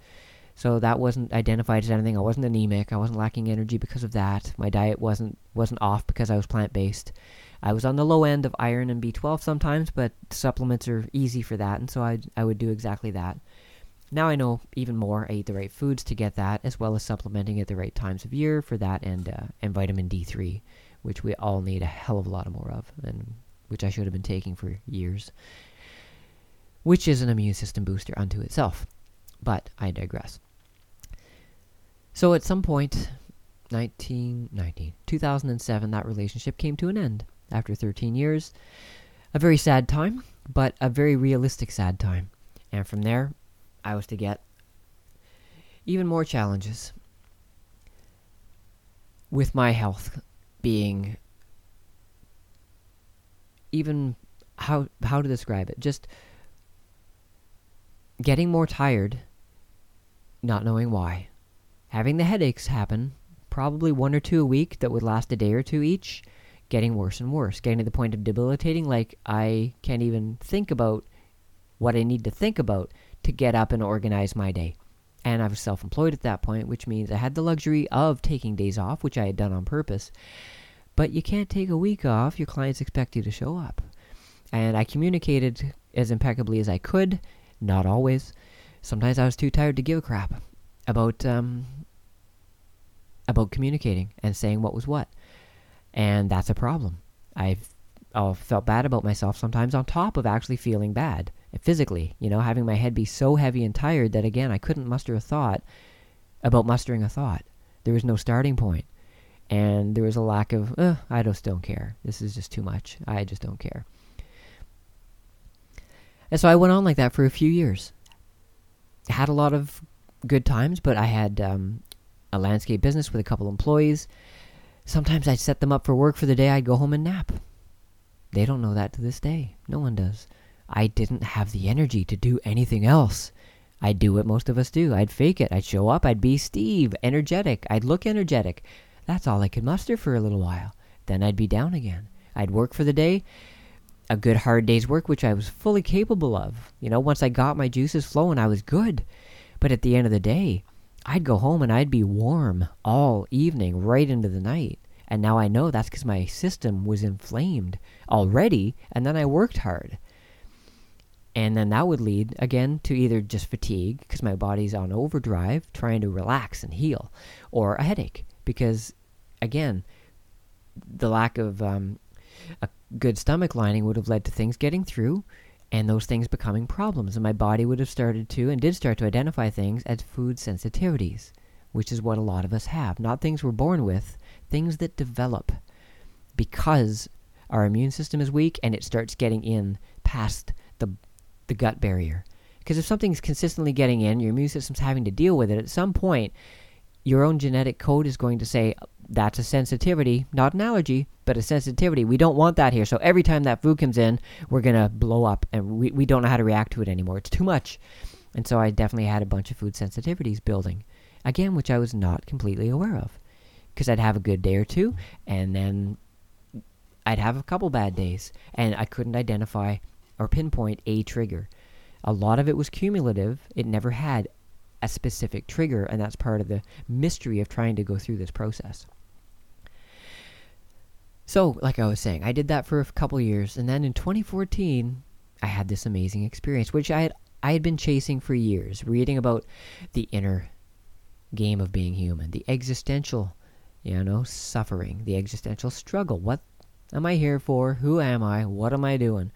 So that wasn't identified as anything. I wasn't anemic. I wasn't lacking energy because of that. My diet wasn't off because I was plant-based. I was on the low end of iron and B12 sometimes, but supplements are easy for that. And so I would do exactly that. Now I know even more. I eat the right foods to get that, as well as supplementing at the right times of year for that and vitamin D3, which we all need a hell of a lot more of, and which I should have been taking for years, which is an immune system booster unto itself. But I digress. So at some point, 2007, that relationship came to an end after 13 years. A very sad time, but a very realistic sad time. And from there, I was to get even more challenges with my health being even, how to describe it, just getting more tired, not knowing why, having the headaches happen, probably one or two a week that would last a day or two each, getting worse and worse, getting to the point of debilitating, like I can't even think about what I need to think about to get up and organize my day. And I was self-employed at that point, which means I had the luxury of taking days off, which I had done on purpose. But you can't take a week off. Your clients expect you to show up. And I communicated as impeccably as I could. Not always. Sometimes I was too tired to give a crap about communicating and saying what was what. And that's a problem. I felt bad about myself sometimes on top of actually feeling bad. Physically, having my head be so heavy and tired that, again, I couldn't muster a thought about mustering a thought. There was no starting point. And there was a lack of, I just don't care. This is just too much. I just don't care. And so I went on like that for a few years. I had a lot of good times, but I had a landscape business with a couple employees. Sometimes I'd set them up for work for the day. I'd go home and nap. They don't know that to this day. No one does. I didn't have the energy to do anything else. I'd do what most of us do. I'd fake it. I'd show up. I'd be Steve, energetic. I'd look energetic. That's all I could muster for a little while. Then I'd be down again. I'd work for the day, a good hard day's work, which I was fully capable of. Once I got my juices flowing, I was good. But at the end of the day, I'd go home and I'd be warm all evening, right into the night. And now I know that's because my system was inflamed already, and then I worked hard. And then that would lead, again, to either just fatigue, because my body's on overdrive, trying to relax and heal, or a headache, because, again, the lack of a good stomach lining would have led to things getting through, and those things becoming problems, and my body would have started to, and did start to identify things as food sensitivities, which is what a lot of us have. Not things we're born with, things that develop, because our immune system is weak, and it starts getting in past the gut barrier. Because if something's consistently getting in, your immune system's having to deal with it, at some point, your own genetic code is going to say, that's a sensitivity, not an allergy, but a sensitivity. We don't want that here. So every time that food comes in, we're going to blow up, and we don't know how to react to it anymore. It's too much. And so I definitely had a bunch of food sensitivities building, again, which I was not completely aware of. Because I'd have a good day or two, and then I'd have a couple bad days, and I couldn't identify or pinpoint a trigger. A lot of it was cumulative. It never had a specific trigger, and that's part of the mystery of trying to go through this process. So, like I was saying, I did that for a couple years, and then in 2014, I had this amazing experience, which I had been chasing for years, reading about the inner game of being human, the existential, suffering, the existential struggle. What am I here for? Who am I? What am I doing?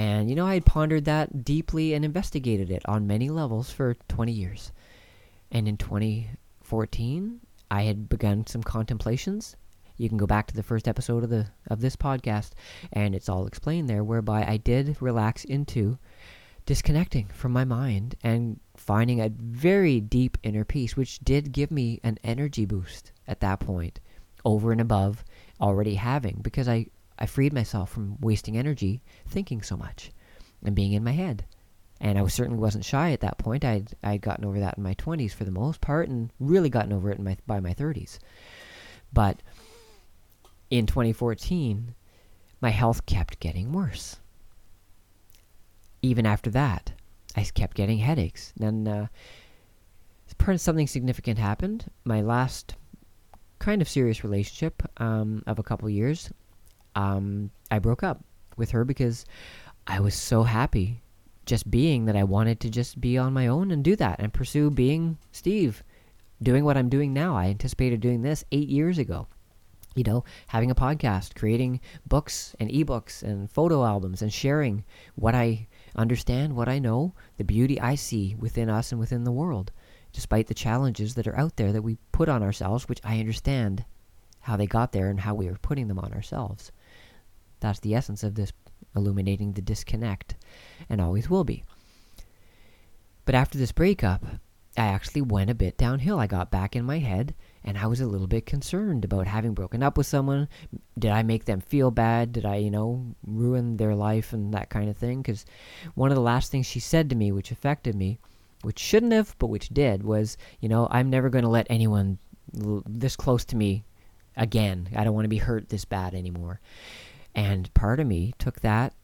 And, I had pondered that deeply and investigated it on many levels for 20 years. And in 2014, I had begun some contemplations. You can go back to the first episode of this podcast, and it's all explained there, whereby I did relax into disconnecting from my mind and finding a very deep inner peace, which did give me an energy boost at that point, over and above already having, because I freed myself from wasting energy thinking so much and being in my head. And I certainly wasn't shy at that point. I'd gotten over that in my 20s for the most part, and really gotten over it by my 30s. But in 2014, my health kept getting worse. Even after that, I kept getting headaches. Then something significant happened. My last kind of serious relationship of a couple years, I broke up with her because I was so happy just being that I wanted to just be on my own and do that and pursue being Steve, doing what I'm doing now. I anticipated doing this 8 years ago. Having a podcast, creating books and ebooks and photo albums and sharing what I understand, what I know, the beauty I see within us and within the world, despite the challenges that are out there that we put on ourselves, which I understand how they got there and how we are putting them on ourselves. That's the essence of this illuminating the disconnect, and always will be. But after this breakup, I actually went a bit downhill. I got back in my head, and I was a little bit concerned about having broken up with someone. Did I make them feel bad? Did I, ruin their life and that kind of thing? Because one of the last things she said to me, which affected me, which shouldn't have, but which did, was, I'm never going to let anyone this close to me again. I don't want to be hurt this bad anymore. And part of me took that,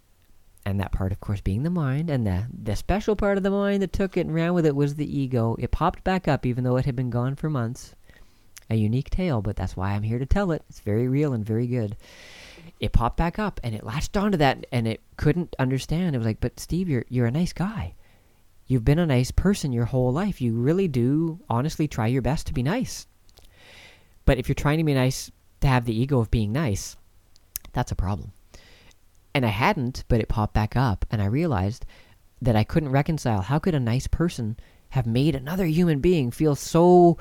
and that part, of course, being the mind, and the special part of the mind that took it and ran with it was the ego. It popped back up, even though it had been gone for months. A unique tale, but that's why I'm here to tell it. It's very real and very good. It popped back up, and it latched onto that, and it couldn't understand. It was like, but Steve, you're a nice guy. You've been a nice person your whole life. You really do honestly try your best to be nice. But if you're trying to be nice to have the ego of being nice, that's a problem. And I hadn't, but it popped back up, and I realized that I couldn't reconcile. How could a nice person have made another human being feel so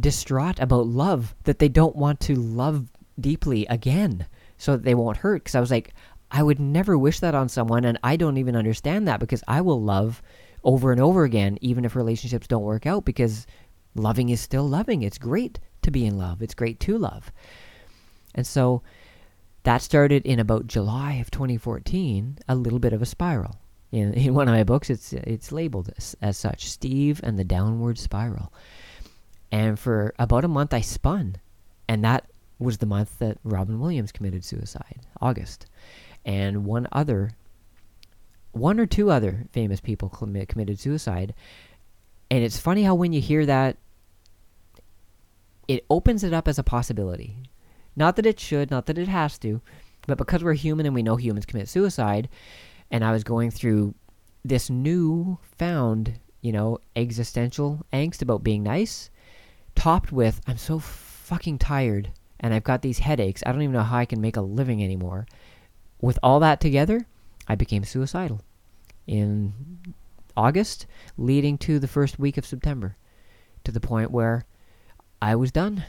distraught about love that they don't want to love deeply again so that they won't hurt? Because I was like, I would never wish that on someone, and I don't even understand that, because I will love over and over again, even if relationships don't work out, because loving is still loving. It's great to be in love. It's great to love. And so that started in about July of 2014, a little bit of a spiral. In one of my books, it's labeled as such, Steve and the Downward Spiral. And for about a month, I spun. And that was the month that Robin Williams committed suicide, August. And one or two other famous people committed suicide. And it's funny how when you hear that, it opens it up as a possibility. Not that it should, not that it has to, but because we're human and we know humans commit suicide. And I was going through this newfound, existential angst about being nice, topped with, I'm so fucking tired, and I've got these headaches. I don't even know how I can make a living anymore. With all that together, I became suicidal in August, leading to the first week of September, to the point where I was done.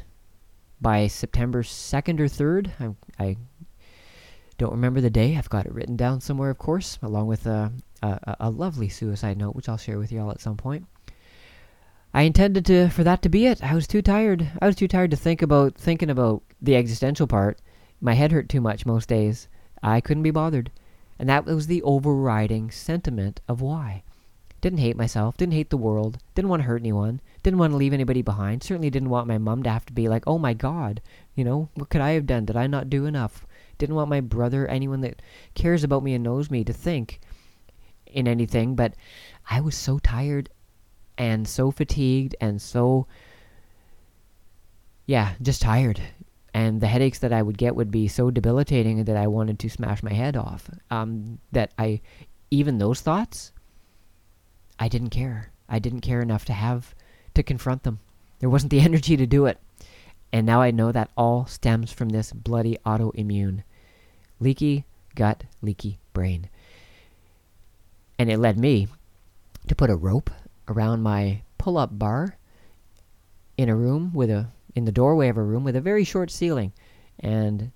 By September 2nd or 3rd, I don't remember the day. I've got it written down somewhere, of course, along with a lovely suicide note, which I'll share with you all at some point. I intended for that to be it. I was too tired. To think about the existential part. My head hurt too much most days. I couldn't be bothered. And that was the overriding sentiment of why. Didn't hate myself. Didn't hate the world. Didn't want to hurt anyone. Didn't want to leave anybody behind. Certainly didn't want my mom to have to be like, oh my God, what could I have done? Did I not do enough? Didn't want my brother, anyone that cares about me and knows me, to think in anything, but I was so tired and so fatigued and so, just tired. And the headaches that I would get would be so debilitating that I wanted to smash my head off. Even those thoughts, I didn't care. I didn't care enough to confront them. There wasn't the energy to do it. And now I know that all stems from this bloody autoimmune. Leaky gut, leaky brain. And it led me to put a rope around my pull-up bar in the doorway of a room with a very short ceiling, and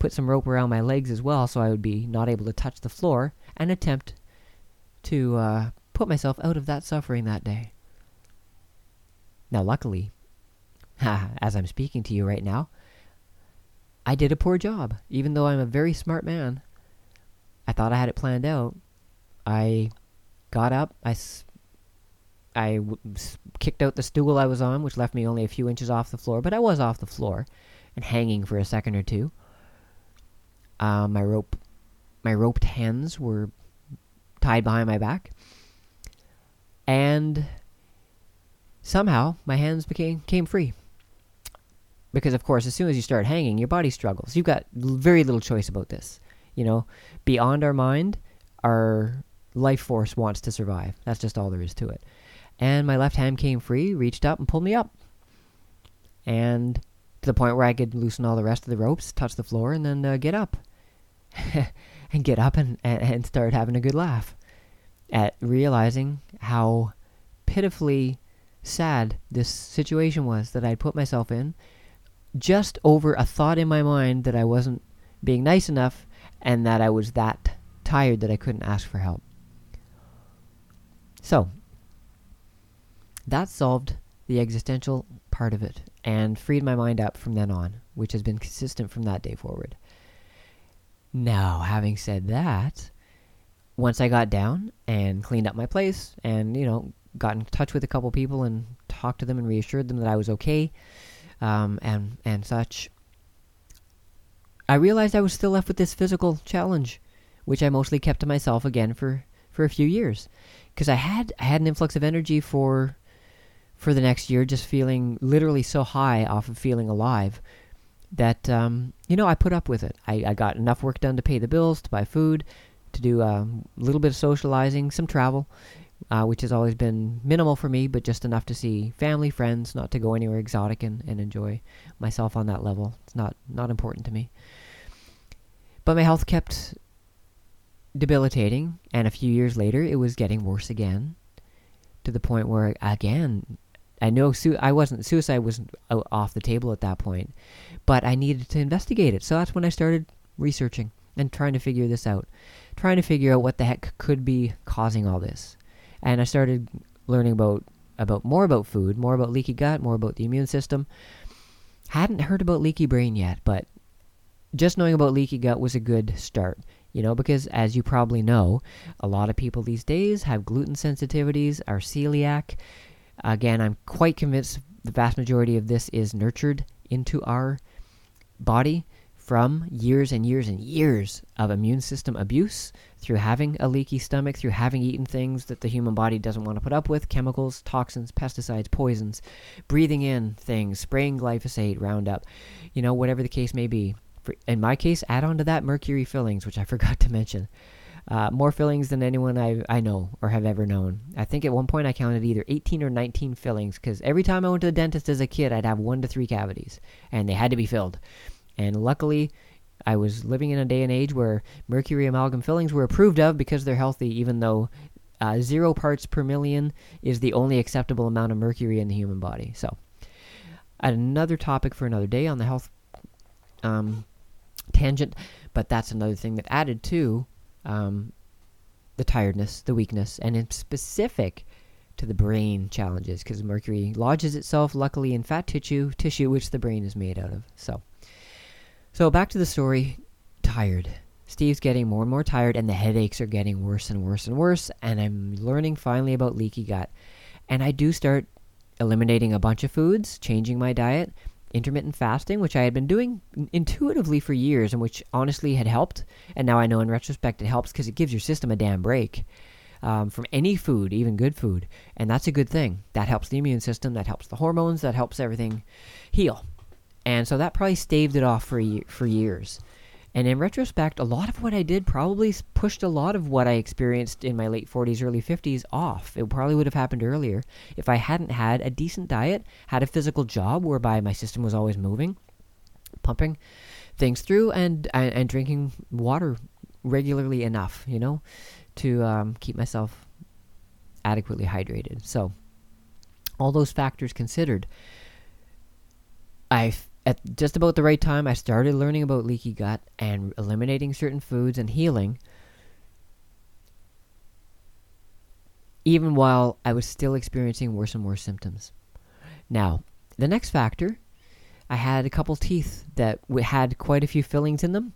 put some rope around my legs as well, so I would be not able to touch the floor, and attempt to put myself out of that suffering that day. Now luckily, as I'm speaking to you right now, I did a poor job. Even though I'm a very smart man, I thought I had it planned out. I got up, I kicked out the stool I was on, which left me only a few inches off the floor, but I was off the floor and hanging for a second or two. My roped hands were tied behind my back, and somehow my hands came free. Because of course, as soon as you start hanging, your body struggles. You've got very little choice about this. You know, beyond our mind, our life force wants to survive. That's just all there is to it. And my left hand came free, reached up and pulled me up. And to the point where I could loosen all the rest of the ropes, touch the floor, and then get up. And get up and start having a good laugh at realizing how pitifully sad this situation was that I'd put myself in just over a thought in my mind that I wasn't being nice enough and that I was that tired that I couldn't ask for help. So, that solved the existential part of it and freed my mind up from then on, which has been consistent from that day forward. Now, having said that, once I got down and cleaned up my place and, got in touch with a couple people and talked to them and reassured them that I was okay, and such, I realized I was still left with this physical challenge, which I mostly kept to myself again for a few years. Because I had an influx of energy for the next year, just feeling literally so high off of feeling alive that, I put up with it. I got enough work done to pay the bills, to buy food, to do a little bit of socializing, some travel, which has always been minimal for me, but just enough to see family, friends, not to go anywhere exotic and enjoy myself on that level. It's not important to me. But my health kept debilitating, and a few years later it was getting worse again, to the point where again I know suicide wasn't off the table at that point, but I needed to investigate it. So that's when I started researching and trying to figure this out, trying to figure out what the heck could be causing all this. And I started learning about more about food, more about leaky gut, more about the immune system. Hadn't heard about leaky brain yet, but just knowing about leaky gut was a good start. Because as you probably know, a lot of people these days have gluten sensitivities, are celiac. Again, I'm quite convinced the vast majority of this is nurtured into our body from years and years and years of immune system abuse through having a leaky stomach, through having eaten things that the human body doesn't want to put up with, chemicals, toxins, pesticides, poisons, breathing in things, spraying glyphosate, Roundup, whatever the case may be. In my case, add on to that mercury fillings, which I forgot to mention. More fillings than anyone I know or have ever known. I think at one point I counted either 18 or 19 fillings, because every time I went to the dentist as a kid, I'd have 1 to 3 cavities, and they had to be filled. And luckily, I was living in a day and age where mercury amalgam fillings were approved of because they're healthy, even though 0 parts per million is the only acceptable amount of mercury in the human body. So, another topic for another day on the health tangent, but that's another thing that added to the tiredness, the weakness, and in specific to the brain challenges, because mercury lodges itself luckily in fat tissue which the brain is made out of. So back to the story. Tired. Steve's getting more and more tired, and the headaches are getting worse and worse and worse, and I'm learning finally about leaky gut, and I do start eliminating a bunch of foods, changing my diet, intermittent fasting, which I had been doing intuitively for years and which honestly had helped. And now I know in retrospect it helps because it gives your system a damn break. from any food, even good food. And that's a good thing. That helps the immune system. That helps the hormones. That helps everything heal. And so that probably staved it off for years. And in retrospect, a lot of what I did probably pushed a lot of what I experienced in my late 40s, early 50s off. It probably would have happened earlier if I hadn't had a decent diet, had a physical job whereby my system was always moving, pumping things through, and drinking water regularly enough, you know, to keep myself adequately hydrated. So all those factors considered, at just about the right time, I started learning about leaky gut and eliminating certain foods and healing, even while I was still experiencing worse and worse symptoms. Now, the next factor, I had a couple teeth that had quite a few fillings in them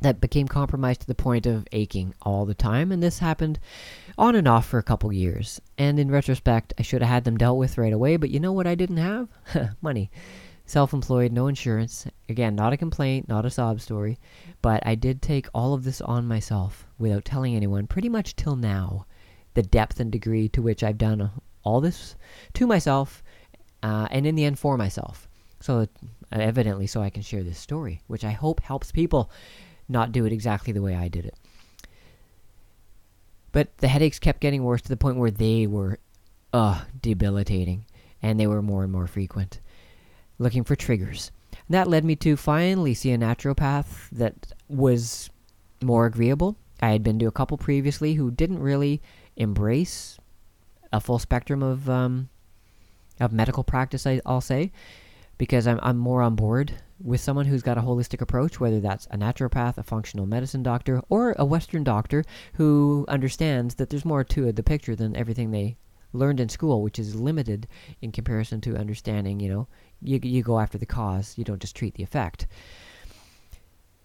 that became compromised to the point of aching all the time, and this happened on and off for a couple years. And in retrospect, I should have had them dealt with right away, but you know what I didn't have? Money. Self-employed, no insurance. Again, not a complaint, not a sob story, but I did take all of this on myself without telling anyone pretty much till now, the depth and degree to which I've done all this to myself, and in the end for myself. So evidently, so I can share this story, which I hope helps people not do it exactly the way I did it. But the headaches kept getting worse to the point where they were debilitating, and they were more and more frequent. Looking for triggers. And that led me to finally see a naturopath that was more agreeable. I had been to a couple previously who didn't really embrace a full spectrum of medical practice, I'll say, because I'm more on board with someone who's got a holistic approach, whether that's a naturopath, a functional medicine doctor, or a Western doctor who understands that there's more to the picture than everything they learned in school, which is limited in comparison to understanding, you know, You go after the cause. You don't just treat the effect.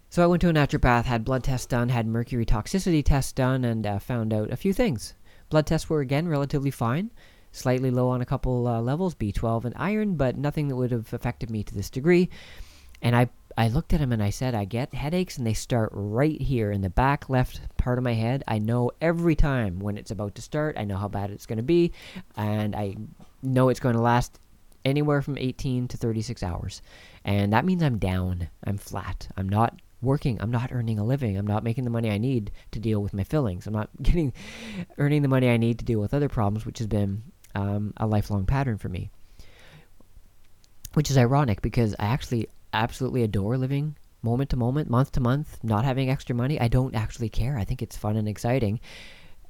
So I went to a naturopath, had blood tests done, had mercury toxicity tests done, and found out a few things. Blood tests were, again, relatively fine, slightly low on a couple levels, B12 and iron, but nothing that would have affected me to this degree. And I looked at him and I said, I get headaches, and they start right here in the back left part of my head. I know every time when it's about to start. I know how bad it's going to be, and I know it's going to last anywhere from 18 to 36 hours. And that means I'm down. I'm flat. I'm not working. I'm not earning a living. I'm not making the money I need to deal with my fillings. I'm not earning the money I need to deal with other problems, which has been a lifelong pattern for me. Which is ironic because I actually absolutely adore living moment to moment, month to month, not having extra money. I don't actually care. I think it's fun and exciting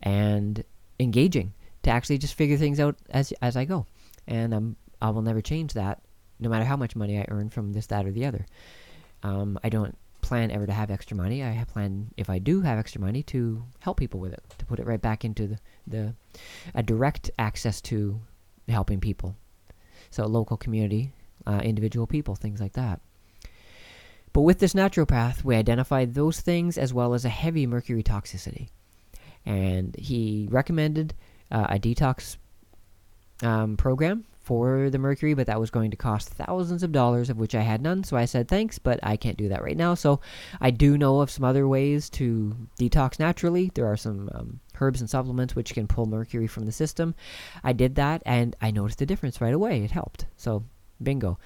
and engaging to actually just figure things out as I go. And I will never change that, no matter how much money I earn from this, that, or the other. I don't plan ever to have extra money. I plan, if I do have extra money, to help people with it, to put it right back into a direct access to helping people. So local community, individual people, things like that. But with this naturopath, we identified those things as well as a heavy mercury toxicity. And he recommended a detox program for the mercury, but that was going to cost thousands of dollars, of which I had none. So I said, thanks, but I can't do that right now. So I do know of some other ways to detox naturally. There are some herbs and supplements which can pull mercury from the system. I did that, and I noticed a difference right away. It helped. So bingo.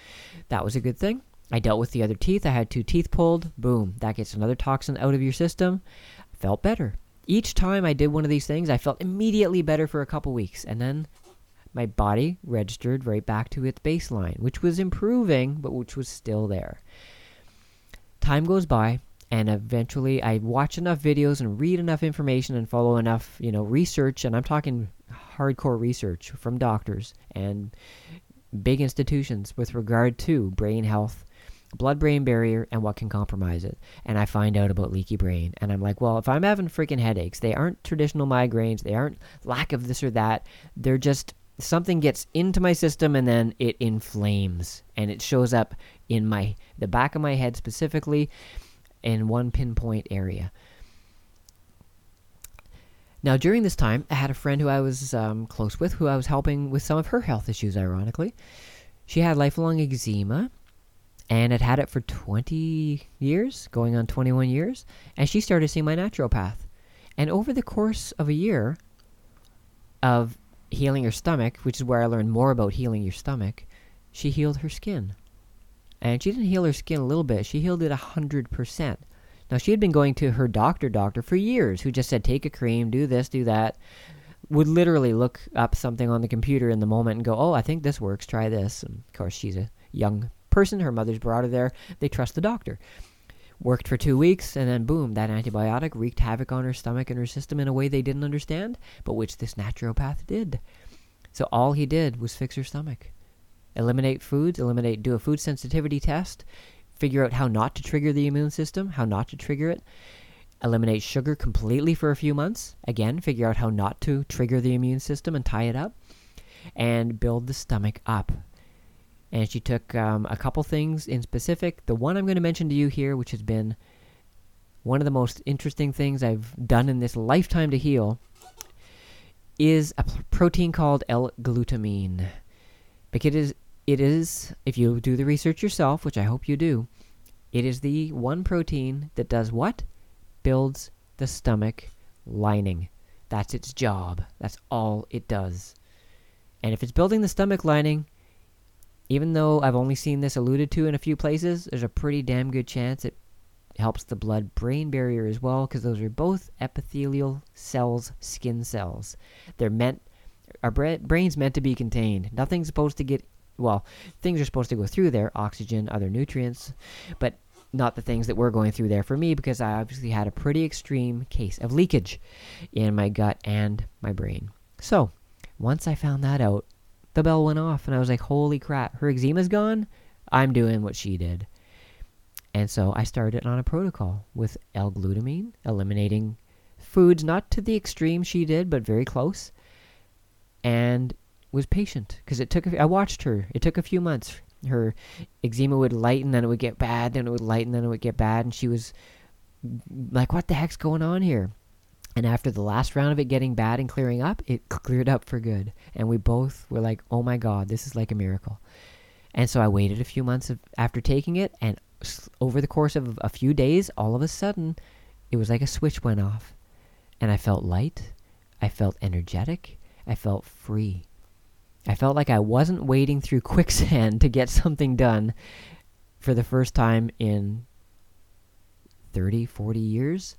That was a good thing. I dealt with the other teeth. I had 2 teeth pulled. Boom. That gets another toxin out of your system. I felt better. Each time I did one of these things, I felt immediately better for a couple weeks, and then my body registered right back to its baseline, which was improving, but which was still there. Time goes by, and eventually I watch enough videos and read enough information and follow enough, research, and I'm talking hardcore research from doctors and big institutions with regard to brain health, blood-brain barrier, and what can compromise it. And I find out about leaky brain, and I'm like, well, if I'm having freaking headaches, they aren't traditional migraines, they aren't lack of this or that, they're just something gets into my system and then it inflames, and it shows up in the back of my head, specifically in one pinpoint area. Now, during this time, I had a friend who I was close with, who I was helping with some of her health issues, ironically. She had lifelong eczema and had had it for 20 years, going on 21 years, and she started seeing my naturopath. And over the course of a year, of healing her stomach, which is where I learned more about healing your stomach, she healed her skin. And she didn't heal her skin a little bit. She healed it 100%. Now, she had been going to her doctor for years, who just said, take a cream, do this, do that. Would literally look up something on the computer in the moment and go, oh, I think this works, try this. And of course, she's a young person. Her mother's brought her there. They trust the doctor. Worked for 2 weeks, and then boom, that antibiotic wreaked havoc on her stomach and her system in a way they didn't understand, but which this naturopath did. So all he did was fix her stomach. Eliminate foods, do a food sensitivity test, figure out how not to trigger the immune system, how not to trigger it. Eliminate sugar completely for a few months. Again, figure out how not to trigger the immune system and tie it up. And build the stomach up. And she took a couple things in specific. The one I'm going to mention to you here, which has been one of the most interesting things I've done in this lifetime to heal, is a protein called L-glutamine. Because it is, if you do the research yourself, which I hope you do, it is the one protein that does what? Builds the stomach lining. That's its job. That's all it does. And if it's building the stomach lining, even though I've only seen this alluded to in a few places, there's a pretty damn good chance it helps the blood-brain barrier as well, because those are both epithelial cells, skin cells. They're meant, our brain's meant to be contained. Nothing's supposed to get, well, things are supposed to go through there, oxygen, other nutrients, but not the things that were going through there for me, because I obviously had a pretty extreme case of leakage in my gut and my brain. So once I found that out, the bell went off, and I was like, holy crap, her eczema's gone. I'm doing what she did. And so I started on a protocol with L-glutamine, eliminating foods, not to the extreme she did, but very close, and was patient, because I watched her. It took a few months. Her eczema would lighten, then it would get bad, then it would lighten, then it would get bad, and she was like, what the heck's going on here? And after the last round of it getting bad and clearing up, it cleared up for good. And we both were like, oh my God, this is like a miracle. And so I waited a few months after taking it, and over the course of a few days, all of a sudden, it was like a switch went off. And I felt light. I felt energetic. I felt free. I felt like I wasn't wading through quicksand to get something done for the first time in 30, 40 years.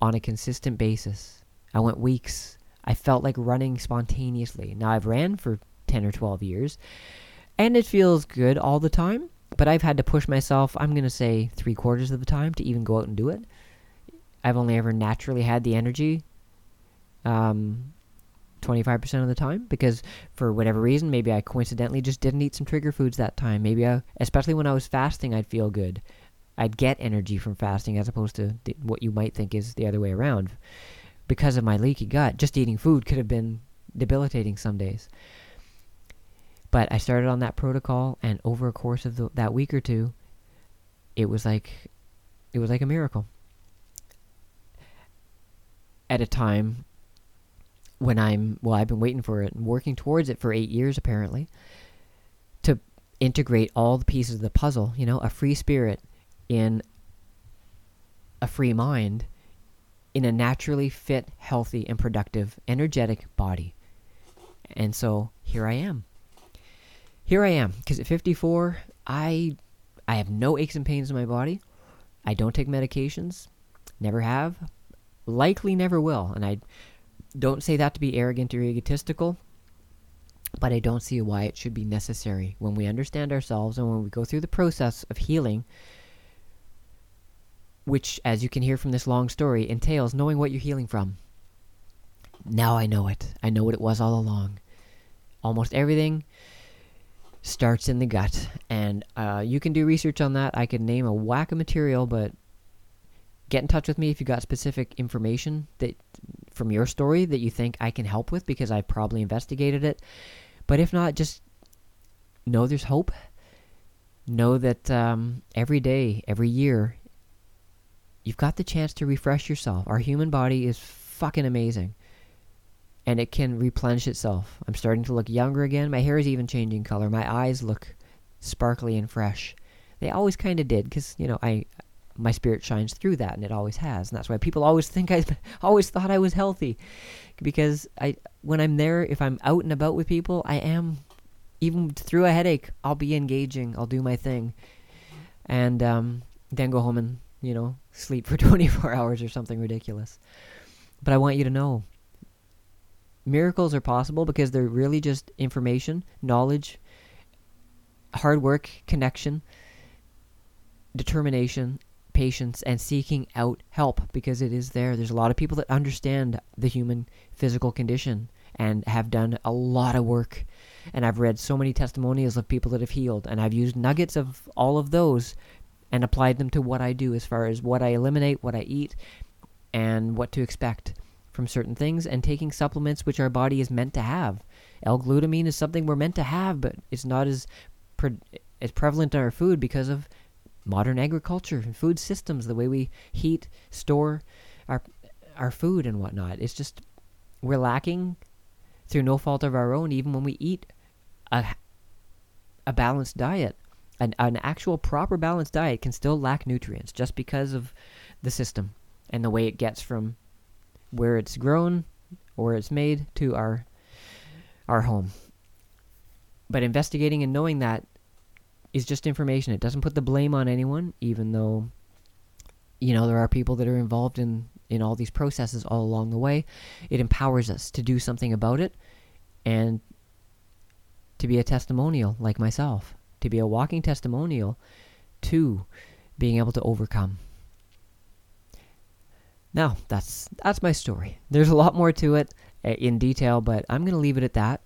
On a consistent basis. I went weeks. I felt like running spontaneously. Now, I've ran for 10 or 12 years, and it feels good all the time, but I've had to push myself, I'm going to say 3/4 of the time, to even go out and do it. I've only ever naturally had the energy 25% of the time, because for whatever reason, maybe I coincidentally just didn't eat some trigger foods that time. Maybe especially when I was fasting, I'd feel good. I'd get energy from fasting, as opposed to what you might think is the other way around. Because of my leaky gut, just eating food could have been debilitating some days. But I started on that protocol, and over a course of that week or two, it was like a miracle. At a time when I've been waiting for it and working towards it for 8 years, apparently, to integrate all the pieces of the puzzle, you know, a free spirit, in a free mind, in a naturally fit, healthy, and productive, energetic body. And so here I am. Because at 54, I have no aches and pains in my body. I don't take medications. Never have. Likely never will. And I don't say that to be arrogant or egotistical, but I don't see why it should be necessary. When we understand ourselves and when we go through the process of healing, which, as you can hear from this long story, entails knowing what you're healing from. Now I know it. I know what it was all along. Almost everything starts in the gut. And you can do research on that. I could name a whack of material, but get in touch with me if you got specific information that from your story that you think I can help with, because I probably investigated it. But if not, just know there's hope. Know that every day, every year, you've got the chance to refresh yourself. Our human body is fucking amazing. And it can replenish itself. I'm starting to look younger again. My hair is even changing color. My eyes look sparkly and fresh. They always kind of did, because, you know, I my spirit shines through that, and it always has. And that's why people always think I always thought I was healthy, because when I'm there, if I'm out and about with people, I am, even through a headache, I'll be engaging. I'll do my thing, and then go home and sleep for 24 hours or something ridiculous. But I want you to know, miracles are possible because they're really just information, knowledge, hard work, connection, determination, patience, and seeking out help, because it is there. There's a lot of people that understand the human physical condition and have done a lot of work. And I've read so many testimonials of people that have healed, and I've used nuggets of all of those and applied them to what I do as far as what I eliminate, what I eat, and what to expect from certain things, and taking supplements which our body is meant to have. L-glutamine is something we're meant to have, but it's not as prevalent in our food because of modern agriculture and food systems, the way we heat, store our food and whatnot. It's just we're lacking through no fault of our own, even when we eat a balanced diet. An actual proper balanced diet can still lack nutrients just because of the system and the way it gets from where it's grown or it's made to our home. But investigating and knowing that is just information. It doesn't put the blame on anyone, even though there are people that are involved in all these processes all along the way. It empowers us to do something about it, and to be a testimonial like myself, to be a walking testimonial to being able to overcome. Now, that's my story. There's a lot more to it in detail, but I'm going to leave it at that.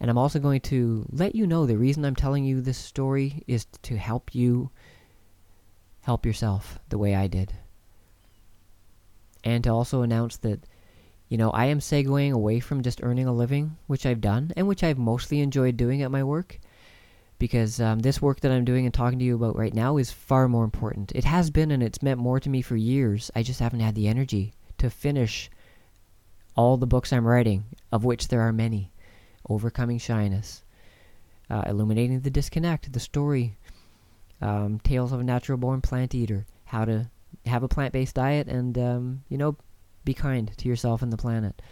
And I'm also going to let you know the reason I'm telling you this story is to help you help yourself the way I did. And to also announce that, I am segueing away from just earning a living, which I've done, and which I've mostly enjoyed doing at my work, because this work that I'm doing and talking to you about right now is far more important. It has been, and it's meant more to me for years. I just haven't had the energy to finish all the books I'm writing, of which there are many. Overcoming Shyness, Illuminating the Disconnect, The Story, Tales of a Natural Born Plant Eater, How to Have a Plant-Based Diet, and, be kind to yourself and the planet.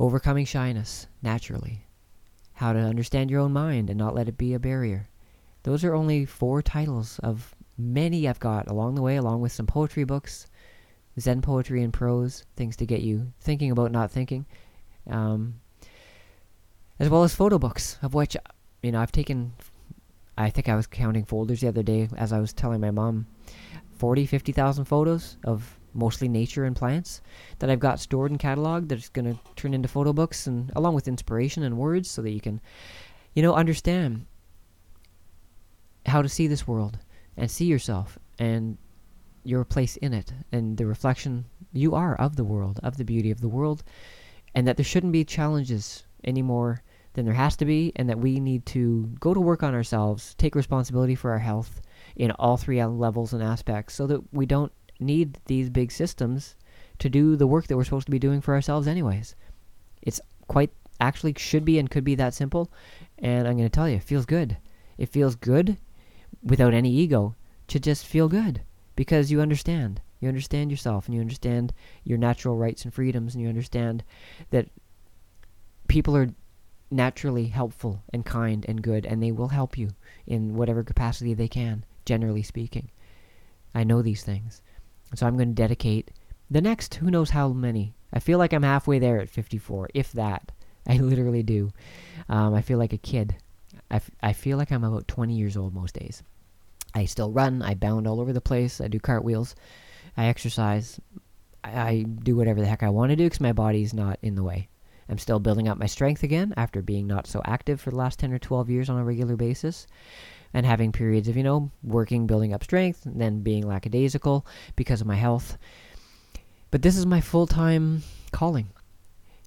Overcoming Shyness, Naturally. How to Understand Your Own Mind and Not Let It Be a Barrier. Those are only 4 titles of many I've got along the way, along with some poetry books, Zen poetry and prose, things to get you thinking about not thinking, as well as photo books, of which, I've taken, I think I was counting folders the other day as I was telling my mom, 50,000 photos of mostly nature and plants that I've got stored and cataloged, that's going to turn into photo books, and along with inspiration and words, so that you can, understand how to see this world and see yourself and your place in it, and the reflection you are of the world, of the beauty of the world, and that there shouldn't be challenges any more than there has to be, and that we need to go to work on ourselves, take responsibility for our health in all 3 levels and aspects, so that we don't need these big systems to do the work that we're supposed to be doing for ourselves anyways. It's quite actually should be and could be that simple, and I'm going to tell you, it feels good. It feels good without any ego to just feel good, because you understand. You understand yourself, and you understand your natural rights and freedoms, and you understand that people are naturally helpful and kind and good, and they will help you in whatever capacity they can, generally speaking. I know these things. So I'm going to dedicate the next who knows how many. I feel like I'm halfway there at 54, if that. I literally do. I feel like a kid. I feel like I'm about 20 years old most days. I still run. I bound all over the place. I do cartwheels. I exercise. I do whatever the heck I want to do because my body's not in the way. I'm still building up my strength again after being not so active for the last 10 or 12 years on a regular basis, and having periods of, working, building up strength, and then being lackadaisical because of my health. But this is my full-time calling.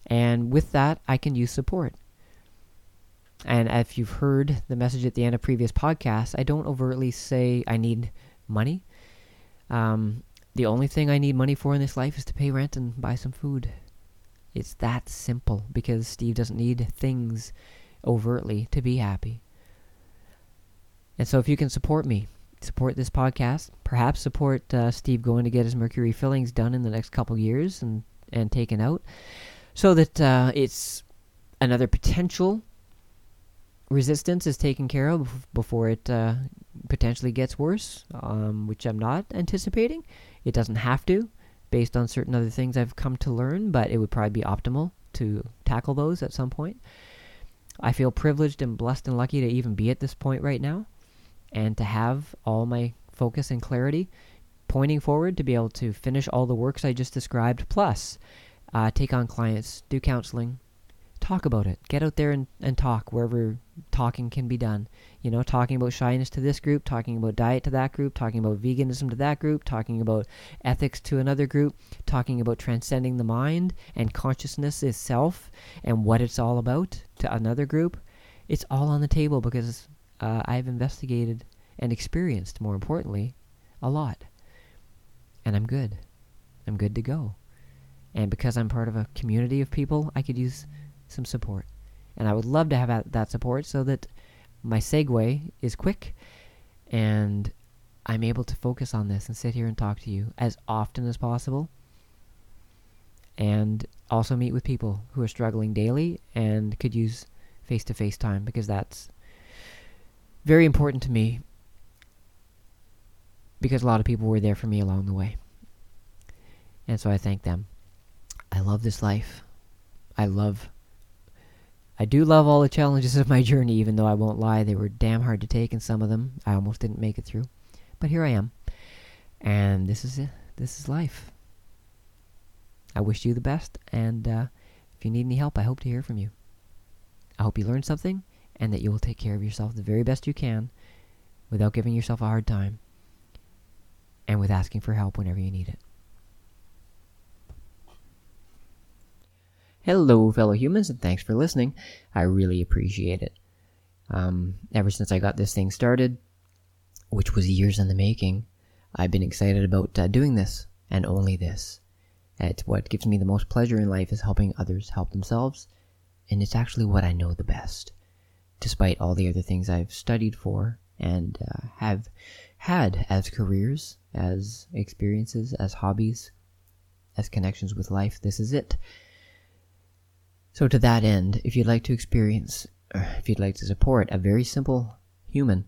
And with that, I can use support. And if you've heard the message at the end of previous podcasts, I don't overtly say I need money. The only thing I need money for in this life is to pay rent and buy some food. It's that simple, because Steve doesn't need things overtly to be happy. And so if you can support me support this podcast, perhaps support Steve going to get his mercury fillings done in the next couple years and taken out, so that it's another potential resistance is taken care of before it potentially gets worse, which I'm not anticipating. It doesn't have to, based on certain other things I've come to learn, but it would probably be optimal to tackle those at some point. I feel privileged and blessed and lucky to even be at this point right now, and to have all my focus and clarity pointing forward to be able to finish all the works I just described, plus take on clients, do counseling, talk about it, get out there and talk wherever talking can be done. You know, talking about shyness to this group, talking about diet to that group, talking about veganism to that group, talking about ethics to another group, talking about transcending the mind and consciousness itself and what it's all about to another group. It's all on the table because I've investigated and experienced, more importantly, a lot. And I'm good. I'm good to go. And because I'm part of a community of people, I could use some support. And I would love to have that support so that my segue is quick and I'm able to focus on this and sit here and talk to you as often as possible, and also meet with people who are struggling daily and could use face-to-face time, because that's very important to me, because a lot of people were there for me along the way. And so I thank them. I love this life. I do love all the challenges of my journey, even though I won't lie, they were damn hard to take, and some of them I almost didn't make it through. But here I am. And this is it. This is life. I wish you the best, and if you need any help, I hope to hear from you. I hope you learned something, and that you will take care of yourself the very best you can, without giving yourself a hard time, and with asking for help whenever you need it. Hello, fellow humans, and thanks for listening. I really appreciate it. Ever since I got this thing started, which was years in the making, I've been excited about doing this, and only this. It's what gives me the most pleasure in life, is helping others help themselves, and it's actually what I know the best, despite all the other things I've studied for and have had as careers, as experiences, as hobbies, as connections with life. This is it. So to that end, if you'd like to support a very simple human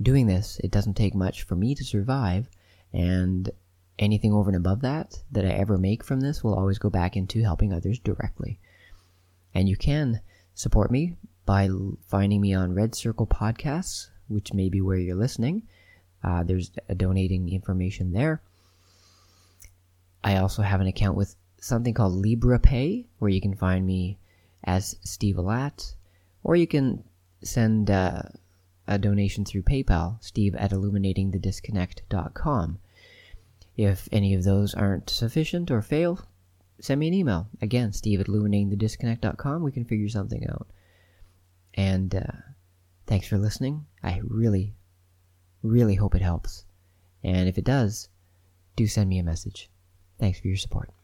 doing this, it doesn't take much for me to survive, and anything over and above that I ever make from this will always go back into helping others directly. And you can support me by finding me on Red Circle Podcasts, which may be where you're listening. There's donating information there. I also have an account with something called LibraPay, where you can find me as Steve Alat, or you can send a donation through PayPal, steve@illuminating-the-disconnect.com. If any of those aren't sufficient or fail, send me an email. Again, steve@illuminating-the-disconnect.com. We can figure something out. And thanks for listening. I really, really hope it helps. And if it does, do send me a message. Thanks for your support.